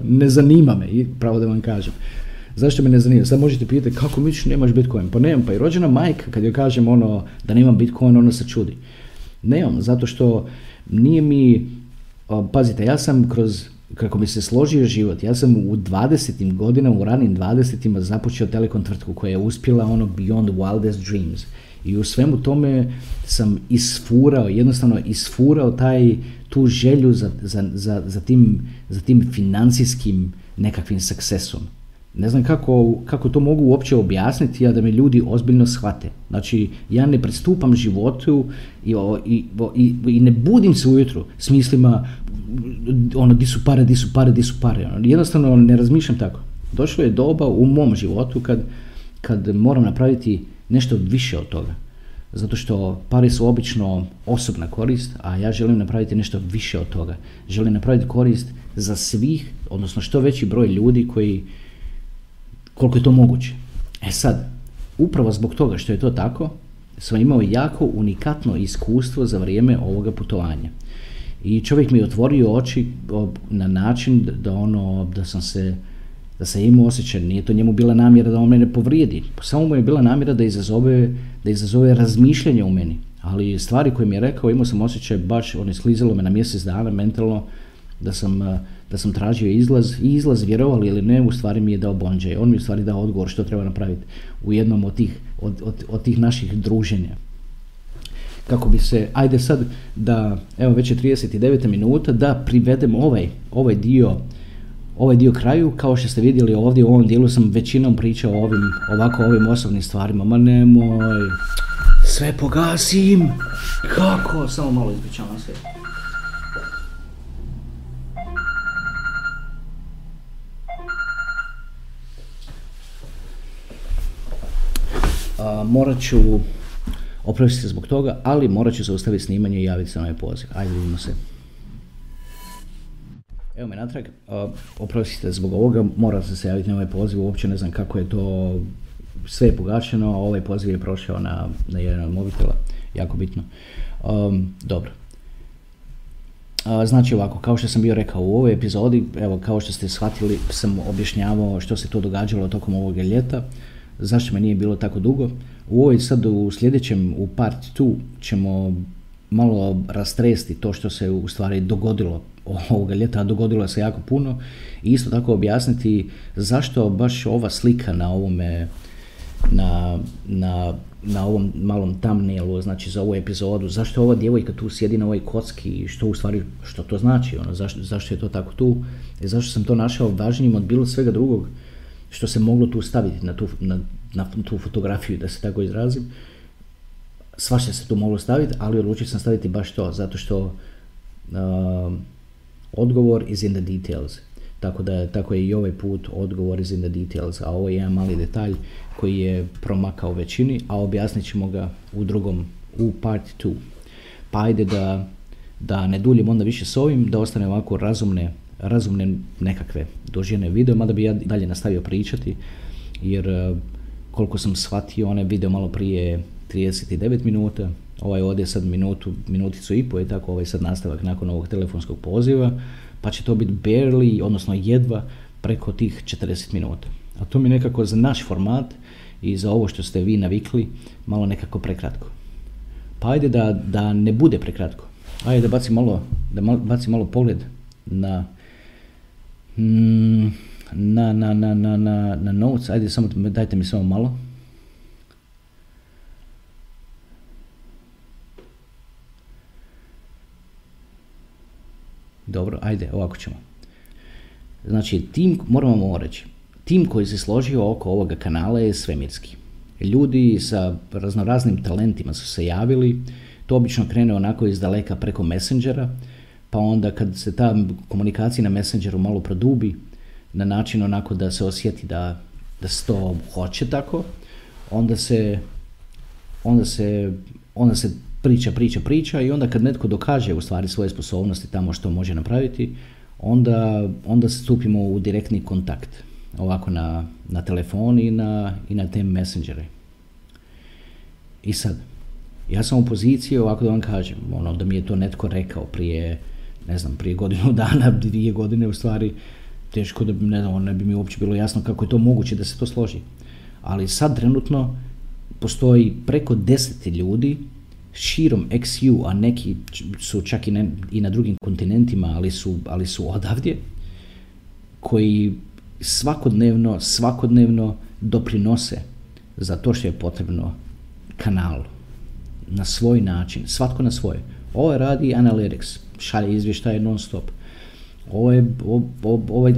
ne zanima me, pravo da vam kažem. Zašto me ne zanima? Sad možete pitati kako misliš nemaš Bitcoin? Pa nemam, pa i rođena majka kad joj kažem ono da nemam Bitcoin, ona se čudi. Nemam, zato što nije mi, pazite, ja sam kako mi se složio život, ja sam u 20. godinama, u ranim 20. započeo telekom tvrtku koja je uspjela ono beyond wildest dreams. I u svemu tome sam isfurao tu želju za tim financijskim nekakvim sukcesom. Ne znam kako to mogu uopće objasniti, a da me ljudi ozbiljno shvate. Znači, ja ne pristupam životu i ne budim se ujutro s mislima ono, di su pare. Jednostavno ne razmišljam tako. Došlo je doba u mom životu kad moram napraviti nešto više od toga. Zato što pare su obično osobna korist, a ja želim napraviti nešto više od toga. Želim napraviti korist za svih, odnosno što veći broj ljudi koji koliko je to moguće. E sad, upravo zbog toga što je to tako, sam imao jako unikatno iskustvo za vrijeme ovoga putovanja. I čovjek mi je otvorio oči na način da sam imao osjećaj, nije to njemu bila namjera da on mene povrijedi, samo mu je bila namjera da izazove razmišljanje u meni. Ali stvari koje mi je rekao, imao sam osjećaj baš, ono je slizalo me na mjesec dana mentalno, da sam tražio izlaz i izlaz, vjerovali ili ne, u stvari mi je dao bonzai. On mi u stvari dao odgovor što treba napraviti u jednom od tih naših druženja. Kako bi se, ajde sad da, evo već je 39 minuta, da privedem ovaj dio kraju. Kao što ste vidjeli ovdje u ovom dijelu sam većinom pričao ovim osobnim stvarima, ma nemoj, sve pogasim. Kako? Samo malo, ispričavam se. Morat ću, oprostite zbog toga, ali morat ću zaustaviti snimanje i javiti se na ovaj poziv. Ajde, vidimo se. Evo me natrag, oprostite zbog ovoga, moram se javiti na ovaj poziv, uopće ne znam kako je to, sve je pogašeno, ovaj poziv je prošao na jedan od mobitela, jako bitno. Dobro. Znači ovako, kao što sam bio rekao u ovoj epizodi, evo kao što ste shvatili, sam objašnjavao što se to događalo tokom ovoga ljeta, zašto me nije bilo tako dugo. U ovoj sad u sljedećem, u part 2 ćemo malo rastresti to što se u stvari dogodilo ovoga ljeta, a dogodilo se jako puno, i isto tako objasniti zašto baš ova slika na ovome, na ovom malom thumbnailu, znači za ovu epizodu, zašto ova djevojka tu sjedi na ovoj kocki i što u stvari, što to znači, ono, zašto je to tako tu, i zašto sam to našao važnijim od bilo svega drugog što se moglo tu staviti na tu fotografiju, da se tako izrazim. Svašta se tu moglo staviti, ali odlučio sam staviti baš to, zato što odgovor is in the details. Tako je i ovaj put odgovor is in the details, a ovo je jedan mali detalj koji je promakao većini, a objasnit ćemo ga u drugom, u part 2. Pa ajde da ne duljim onda više s ovim, da ostane ovako razumne nekakve dužine video, mada bi ja dalje nastavio pričati, jer koliko sam shvatio, onaj video malo prije 39 minuta, ovaj ovdje sad minuticu i po, je tako, ovaj sad nastavak nakon ovog telefonskog poziva, pa će to biti barely, odnosno jedva preko tih 40 minuta. A to mi nekako za naš format i za ovo što ste vi navikli, malo nekako prekratko. Pa ajde da ne bude prekratko. Ajde da bacim malo pogled na notes. Ajde, samo dajte mi samo malo. Dobro, ajde, ovako ćemo. Znači, tim, moramo reći, tim koji se složio oko ovoga kanala je svemirski. Ljudi sa raznoraznim talentima su se javili, to obično krene onako iz daleka preko Messengera, pa onda kad se ta komunikacija na Messengeru malo produbi, na način onako da se osjeti da se to hoće tako, onda se priča i onda kad netko dokaže u stvari svoje sposobnosti tamo što može napraviti, onda stupimo u direktni kontakt, ovako na telefon i na te messengere. I sad, ja sam u poziciji ovako da vam kažem, ono, da mi je to netko rekao prije, ne znam, prije godinu dana, 2 godine u stvari, teško da bi, ne znam, ne bi mi uopće bilo jasno kako je to moguće da se to složi. Ali sad trenutno postoji preko 10 ljudi širom XU, a neki su čak i na drugim kontinentima, ali su odavdje, koji svakodnevno doprinose za to što je potrebno kanalu. Na svoj način, svatko na svoje. Ovo radi Analytics, šalje izvještaje non stop. Ovo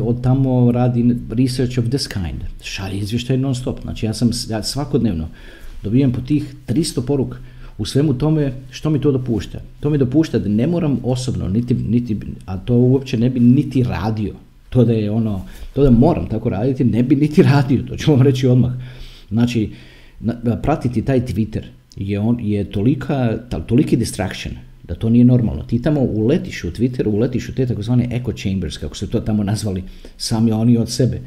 od tamo radi Research of this kind, šalje izvještaje non stop. Znači ja svakodnevno dobijem po tih 300 poruka. U svemu tome, što mi to dopušta? To mi dopušta da ne moram osobno, a to uopće ne bi niti radio. To da moram tako raditi, ne bi niti radio, to ću vam reći odmah. Znači, pratiti taj Twitter je toliki distraction, da to nije normalno. Ti tamo uletiš u Twitter, uletiš u te takozvane echo chambers, kako su to tamo nazvali sami oni od sebe.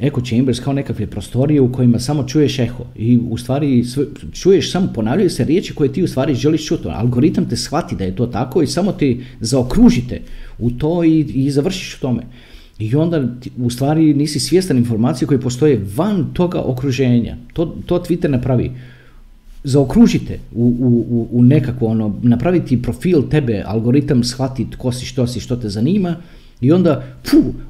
Echo chambers kao nekakve prostorije u kojima samo čuješ eho i u stvari čuješ, samo ponavljaju se riječi koje ti u stvari želiš čuti. Algoritam te shvati da je to tako i samo ti zaokružite u to i završiš u tome. I onda u stvari nisi svjestan informacije koje postoje van toga okruženja. To Twitter napravi. Zaokružite u nekako ono, napraviti profil tebe, algoritam shvati tko si, što si, što te zanima. I onda,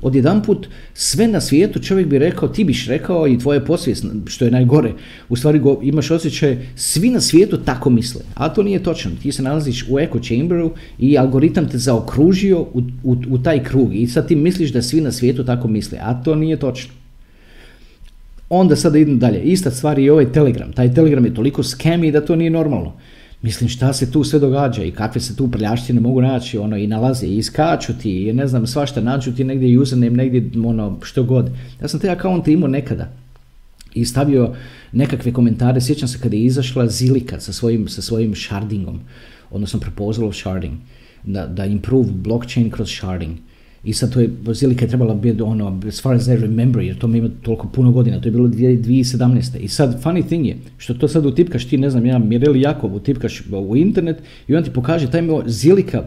odjedanput sve na svijetu čovjek bi rekao, ti biš rekao i tvoje podsvijest, što je najgore. U stvari imaš osjećaj, svi na svijetu tako misle, a to nije točno. Ti se nalaziš u echo chamberu i algoritam te zaokružio u taj krug i sad ti misliš da svi na svijetu tako misle, a to nije točno. Onda sada idem dalje. Ista stvar je i ovaj Telegram. Taj Telegram je toliko skemi da to nije normalno. Mislim, šta se tu sve događa i kakve se tu prljaštine mogu naći, ono, i nalaze, i iskaču ti, i ne znam, svašta nađu ti negdje username, negdje, ono, što god. Ja sam te akaunte imao nekada i stavio nekakve komentare, sjećam se kada je izašla Zilika sa svojim shardingom, odnosno proposal of sharding, da improve blockchain kroz sharding. I sad to je, Zilika je trebala biti, ono, as far as I remember, jer to mi ima toliko puno godina, to je bilo 2017. I sad, funny thing je, što to sad utipkaš ti, ne znam, ja Miril Jakov utipkaš u internet i on ti pokaže taj Zilika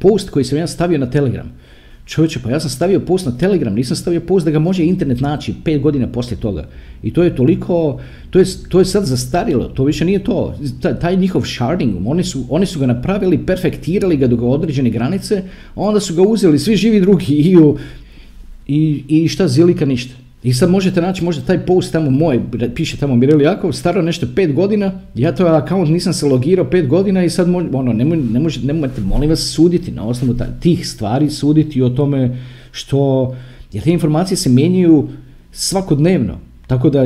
post koji sam ja stavio na Telegram. Čovječe, pa ja sam stavio post na Telegram, nisam stavio post da ga može internet naći 5 godina poslije toga. I to je toliko, to je sad zastarilo, to više nije to. Taj njihov sharding, oni su ga napravili, perfektirali ga do određene granice, onda su ga uzeli svi živi drugi i šta Zilika ništa. I sad možete naći možda taj post tamo moj, piše tamo Miril Jakov, staro nešto 5 godina, ja to account nisam se logirao 5 godina i sad ono, nemojte, molim vas, suditi na osnovu tih stvari, suditi o tome što, jer te informacije se mijenjaju svakodnevno, tako da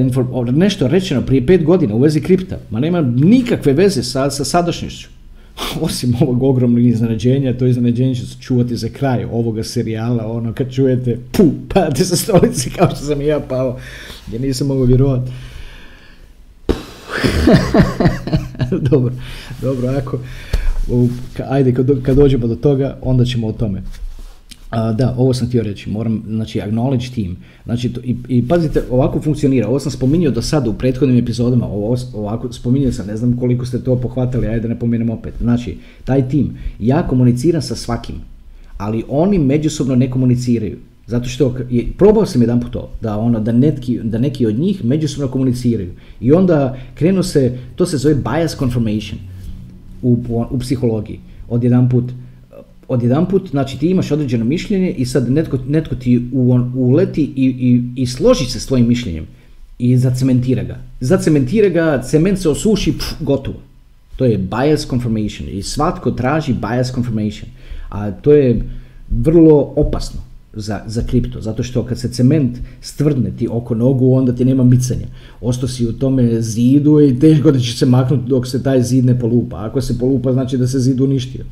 nešto rečeno prije 5 godina u vezi kripta, ma nema nikakve veze sa sadašnjošću. Osim ovog ogromnog iznenađenja, to iznenađenje će se čuvati za kraj ovoga serijala, ono kad čujete puh, padate sa stolice kao što sam i ja pao, jer nisam mogao vjerovati. Dobro, ako, ajde kad dođemo do toga, onda ćemo o tome. Da, ovo sam htio reći, moram, znači, acknowledge team, znači, i pazite, ovako funkcionira, ovo sam spominjao do sada u prethodnim epizodama, ovako spominjao sam, ne znam koliko ste to pohvatali, ajde da napomenem opet, znači, taj tim, ja komuniciram sa svakim, ali oni međusobno ne komuniciraju, zato što, probao sam jedan put to, da neki od njih međusobno komuniciraju, i onda krenu se, to se zove bias confirmation u psihologiji, odjedanput, znači ti imaš određeno mišljenje i sad netko ti uleti i složi se s tvojim mišljenjem i zacementira ga, cement se osuši, gotovo. To je bias confirmation i svatko traži bias confirmation, a to je vrlo opasno za kripto, zato što kad se cement stvrdne ti oko nogu, onda ti nema micanja. Ostao si u tome zidu i teško da će se maknuti dok se taj zid ne polupa, ako se polupa znači da se zid uništio.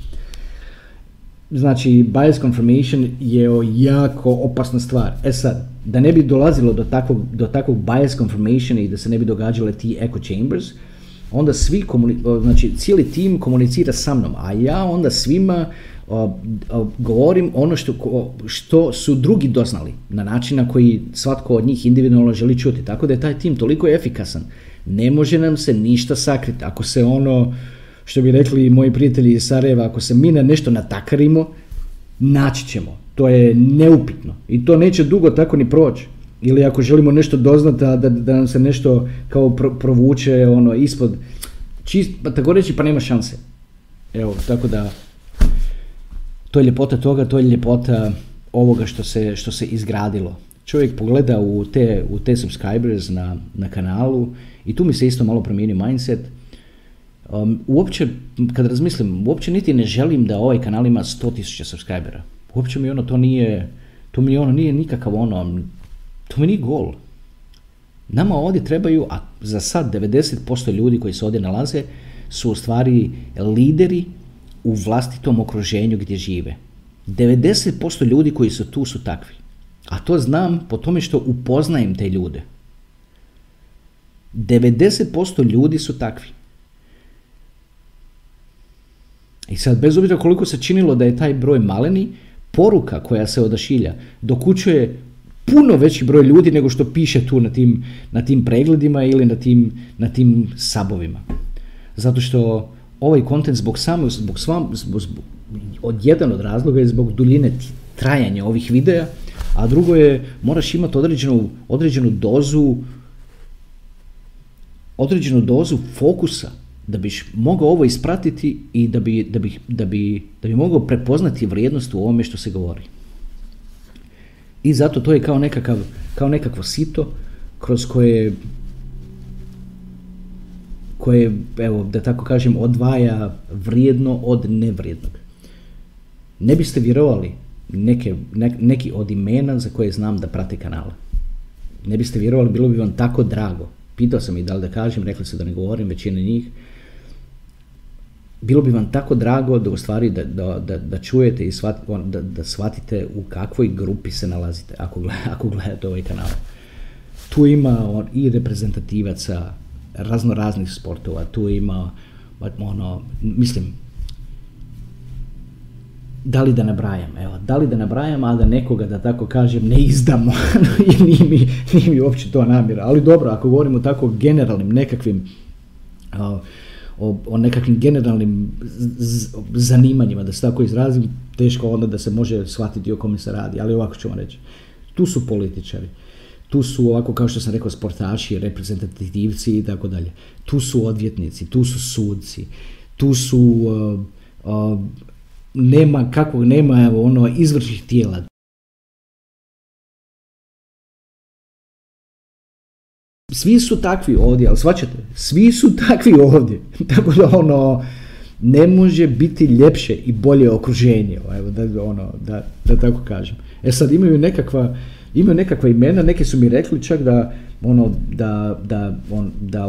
Znači, bias confirmation je jako opasna stvar. E sad, da ne bi dolazilo do takvog bias confirmationa i da se ne bi događale ti echo chambers, onda svi, znači cijeli tim komunicira sa mnom, a ja onda svima govorim ono što su drugi doznali, na način na koji svatko od njih individualno želi čuti. Tako da je taj tim toliko efikasan, ne može nam se ništa sakriti. Ako se ono, što bi rekli moji prijatelji iz Sarajeva, ako se mi na nešto natakarimo, naći ćemo. To je neupitno. I to neće dugo tako ni proći. Ili ako želimo nešto doznati, da nam se nešto kao provuče ono ispod, pa tako reći, pa nema šanse. Evo, tako da, to je ljepota toga, to je ljepota ovoga što se izgradilo. Čovjek pogleda u te subscribers na kanalu i tu mi se isto malo promijeni mindset. Uopće, kad razmislim, uopće niti ne želim da ovaj kanal ima 100.000 subscribera. Uopće mi ono to nije nikakav ono, to mi nije gol. Nama ovdje trebaju, a za sad 90% ljudi koji se ovdje nalaze su u stvari lideri u vlastitom okruženju gdje žive. 90% ljudi koji su tu su takvi. A to znam po tome što upoznajem te ljude. 90% ljudi su takvi. I sad, bez obzira koliko se činilo da je taj broj maleni, poruka koja se odašilja dokućuje puno veći broj ljudi nego što piše tu na tim pregledima ili na tim sabovima. Zato što ovaj kontent jedan od razloga je zbog duljine trajanja ovih videa, a drugo je moraš imati određenu dozu fokusa da biš mogao ovo ispratiti i da bi mogao prepoznati vrijednost u ovome što se govori. I zato to je kao nekakvo sito kroz koje, evo, da tako kažem, odvaja vrijedno od nevrijednog. Ne biste vjerovali neki od imena za koje znam da prate kanala. Ne biste vjerovali, bilo bi vam tako drago. Pitao sam ih da li da kažem, rekli su da ne govorim, većina njih. Bilo bi vam tako drago da u stvari da čujete i da shvatite u kakvoj grupi se nalazite, ako gledate ovaj kanal. Tu ima i reprezentativaca raznoraznih sportova, tu ima, mislim, da li da nabrajam, a da nekoga, da tako kažem, ne izdamo, jer nije mi uopće to namjera. Ali dobro, ako govorimo tako generalnim nekakvim, o nekakvim generalnim zanimanjima, da se tako izrazim, teško onda da se može shvatiti o kome se radi, ali ovako ćemo reći. Tu su političari, tu su, ovako kao što sam rekao, sportaši, reprezentativci i tako dalje. Tu su odvjetnici, tu su sudci, tu su, nema ono izvršnih tijela. Svi su takvi ovdje, ali shvaćate, svi su takvi ovdje, tako da ono, ne može biti ljepše i bolje okruženje, evo, da tako kažem. E sad, imaju nekakva imena, neki su mi rekli čak da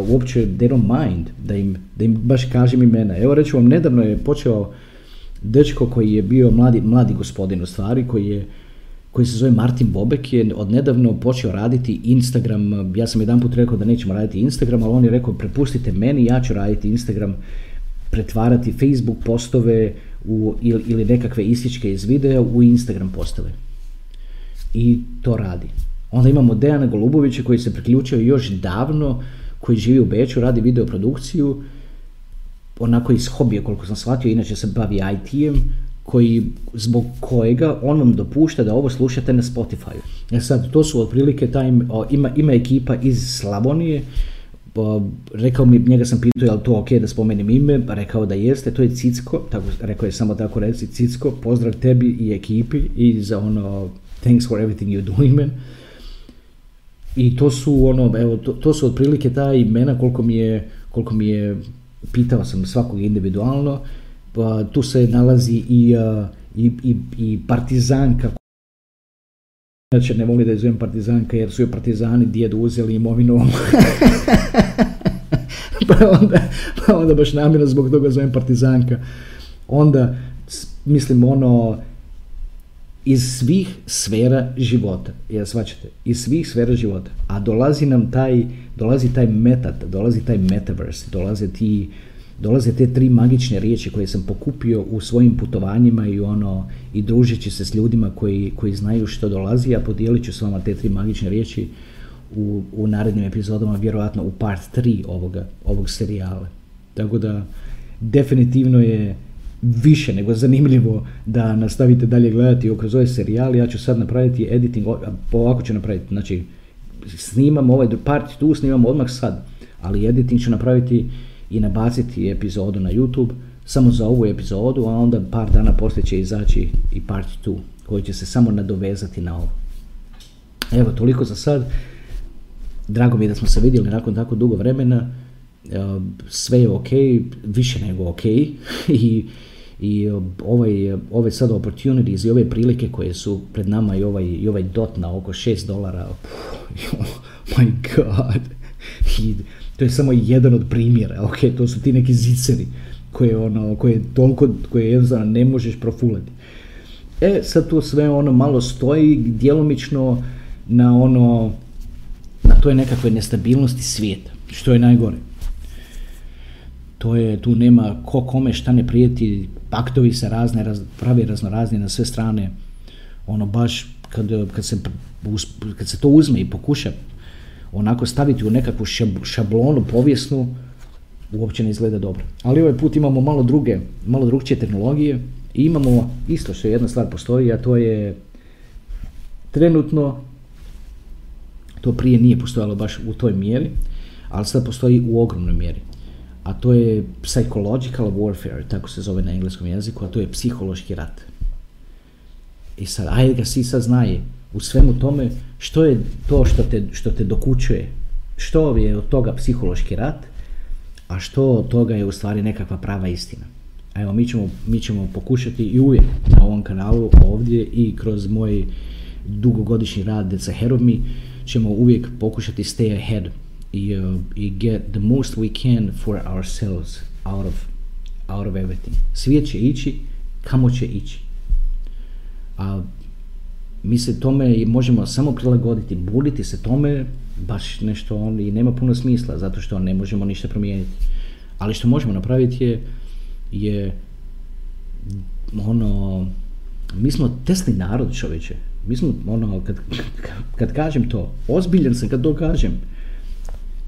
uopće they don't mind, da im baš kažem imena. Evo reću vam, nedavno je počeo dečko koji je bio mladi gospodin u stvari, koji se zove Martin Bobek, je odnedavno počeo raditi Instagram. Ja sam jedan put rekao da nećemo raditi Instagram, ali on je rekao prepustite meni, ja ću raditi Instagram, pretvarati Facebook postove ili nekakve isječke iz videa u Instagram postove. I to radi. Onda imamo Dejana Golubovića koji se priključio još davno, koji živi u Beču, radi videoprodukciju, onako iz hobija koliko sam shvatio, inače se bavi IT-em, zbog kojega on vam dopušta da ovo slušate na Spotify-u. E sad, to su otprilike, ima ekipa iz Slavonije, rekao mi, njega sam pitao je li to ok da spomenem ime, rekao da jeste, to je Cicko, rekao je samo tako reci, Cicko, pozdrav tebi i ekipi i za ono, thanks for everything you're doing, man. I to su ono, evo, to su otprilike ta imena koliko mi je, pitao sam svakog individualno. Tu se nalazi i partizanka, inače ne voli da izvem partizanka jer su joj partizani djedu uzeli imovinu, pa onda baš namjerno zbog toga zovem partizanka. Onda mislim ono, iz svih sfera života, jer shvaćate, iz svih sfera života, a dolazi nam dolazi taj metat, dolazi taj metaverse, dolaze te tri magične riječi koje sam pokupio u svojim putovanjima i družeći se s ljudima koji znaju što dolazi, a podijelit ću s vama te tri magične riječi u narednim epizodama, vjerojatno u part 3 ovog serijala. Tako da, definitivno je više nego zanimljivo da nastavite dalje gledati kroz ovaj serijal. Ja ću sad napraviti editing, ovako ću napraviti, znači snimam ovaj part tu, snimam odmah sad, ali editing ću napraviti i nabaciti epizodu na YouTube samo za ovu epizodu, a onda par dana poslije će izaći i part 2 koji će se samo nadovezati na ovo. Evo, toliko za sad. Drago mi je da smo se vidjeli nakon tako dugo vremena. Sve je ok, više nego ok. I ove sad opportunities i ove prilike koje su pred nama i ovaj dot na oko $6. Oh my god. To je samo jedan od primjera, ok, to su ti neki ziceri koje jednostavno ne možeš profulati. E, sad to sve ono malo stoji djelomično na toj nekakvoj nestabilnosti svijeta, što je najgore. To je, tu nema ko kome šta ne prijeti, paktovi se prave raznorazni na sve strane, ono baš kad se to uzme i pokuša onako staviti u nekakvu šablonu povijesnu, uopće ne izgleda dobro. Ali ovaj put imamo malo drugčije tehnologije i imamo isto što jedna stvar postoji, a to je trenutno, to prije nije postojalo baš u toj mjeri, ali sad postoji u ogromnoj mjeri. A to je psychological warfare, tako se zove na engleskom jeziku, a to je psihološki rat. I sad, ajde ga svi sad znaju, u svemu tome, što je to što te dokučuje, što je od toga psihološki rat, a što od toga je u stvari nekakva prava istina. Evo, mi ćemo pokušati i uvijek na ovom kanalu ovdje i kroz moj dugogodišnji rad sa head of me, ćemo uvijek pokušati stay ahead i get the most we can for ourselves out of everything. Svijet će ići, kamo će ići. A mi se tome možemo samo prilagoditi, buditi se tome, baš nešto i nema puno smisla, zato što ne možemo ništa promijeniti. Ali što možemo napraviti je ono, mi smo tesni narod, čovječe. Mi smo, ono, kad kažem to, ozbiljan sam kad to kažem.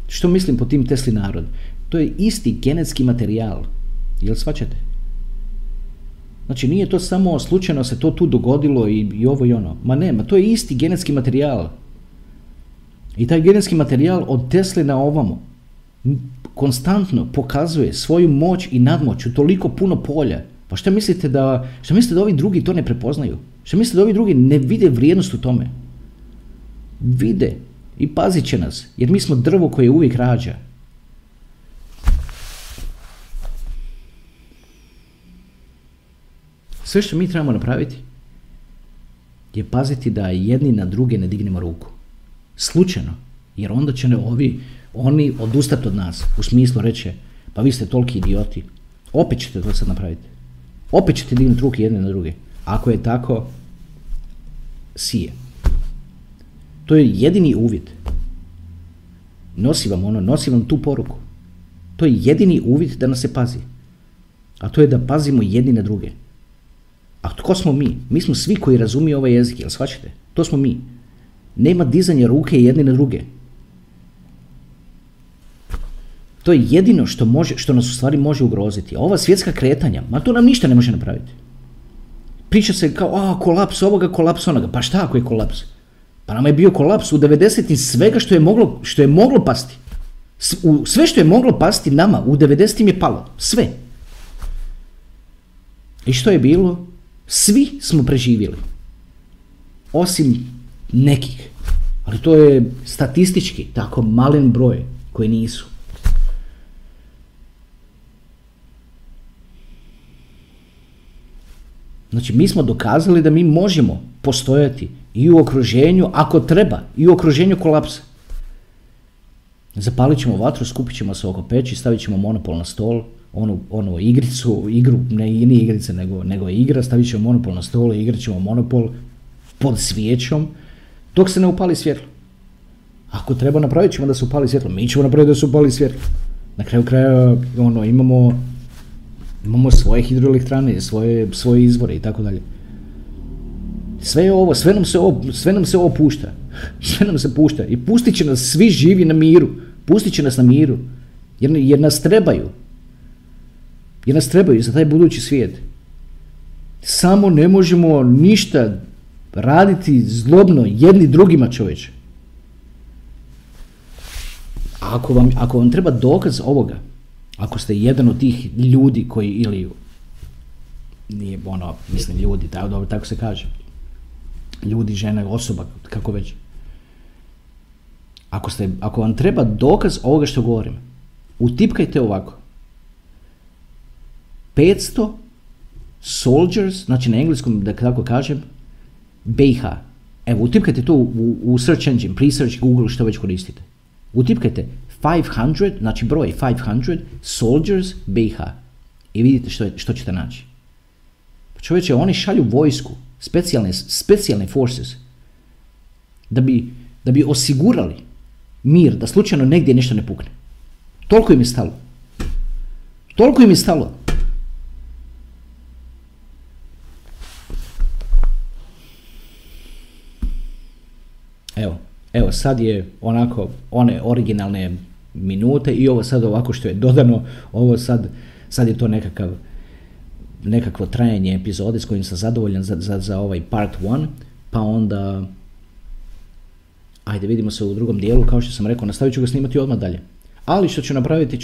Što mislim po tim tesni narod? To je isti genetski materijal. Jel svačate? Znači, nije to samo slučajno se to tu dogodilo i ovo i ono. Ma ne, ma to je isti genetski materijal. I taj genetski materijal od Tesle na ovamo konstantno pokazuje svoju moć i nadmoć u toliko puno polja. Pa šta mislite da ovi drugi to ne prepoznaju? Šta mislite da ovi drugi ne vide vrijednost u tome? Vide i pazit će nas, jer mi smo drvo koje uvijek rađa. Sve što mi trebamo napraviti je paziti da jedni na druge ne dignemo ruku. Slučajno, jer onda će oni odustati od nas, u smislu reći, pa vi ste toliki idioti, opet ćete to sad napraviti. Opet ćete dignuti ruke jedne na druge. Ako je tako, sije. To je jedini uvjet. Nosi vam tu poruku. To je jedini uvjet da nas se pazi. A to je da pazimo jedni na druge. A tko smo mi? Mi smo svi koji razumiju ovaj jezik, jel shvaćate? To smo mi. Nema dizanja ruke jedni na druge. To je jedino što nas u stvari može ugroziti. A ova svjetska kretanja, ma to nam ništa ne može napraviti. Priča se kao, kolaps ovoga, kolaps onoga. Pa šta ako je kolaps? Pa nama je bio kolaps u 90-im svega što je moglo pasti. Sve što je moglo pasti nama u 90-im je palo. Sve. I što je bilo? Svi smo preživjeli. Osim nekih. Ali to je statistički tako malen broj koji nisu. Znači, mi smo dokazali da mi možemo postojati i u okruženju, ako treba, i u okruženju kolapsa. Zapalit ćemo vatru, skupit ćemo se oko peći, stavit ćemo monopol na stol, onu igru, ne igrice, nego igra, stavit ćemo monopol na stol i igrat ćemo monopol pod svijećom, dok se ne upali svjetlo. Ako treba, napravit ćemo da se upali svjetlo. Mi ćemo napraviti da se upali svjetlo. Na kraju kraja, imamo svoje hidroelektrane, svoje izvore i tako dalje. Sve nam se ovo pušta. Sve nam se pušta. I pustit će nas svi živi na miru. Pustit će nas na miru. Jer nas trebaju. Jer nas trebaju za taj budući svijet. Samo ne možemo ništa raditi zlobno jedni drugima, čovječe. Ako vam treba dokaz ovoga, ako ste jedan od tih ljudi koji ili nije mislim ljudi, dobro, tako se kaže. Ljudi, žena, osoba, kako već. Ako vam treba dokaz ovoga što govorim, utipkajte ovako. 500 soldiers, znači na engleskom, da tako kažem, BiH. Evo, utipkajte to u search engine, pre-search, Google, što već koristite. Utipkajte 500, znači broj 500, soldiers BiH. I vidite što ćete naći. Čovječe, oni šalju vojsku, specijalne forces, da bi osigurali mir, da slučajno negdje nešto ne pukne. Toliko im je stalo. Toliko im je stalo. Evo, sad je onako one originalne minute i ovo sad ovako što je dodano, ovo sad je to nekakvo trajanje epizode s kojim sam zadovoljan za ovaj part 1, pa onda ajde vidimo se u drugom dijelu, kao što sam rekao, nastavit ću ga snimati odmah dalje. Ali što ću napraviti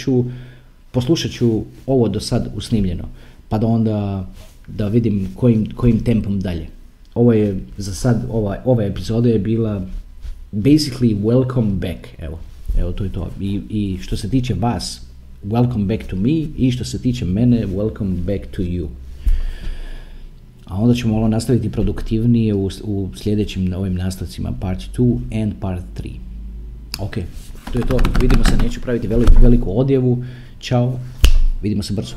poslušat ću ovo do sad usnimljeno, pa da onda da vidim kojim tempom dalje. Ovo je za sad, ova epizoda je bila basically welcome back, evo to je to. I što se tiče vas, welcome back to me, i što se tiče mene, welcome back to you. a onda ćemo ovo nastaviti produktivnije u sljedećim ovim nastavcima part 2 and part 3. Ok, to je to, vidimo se, neću praviti veliku odjevu, čao, vidimo se brzo.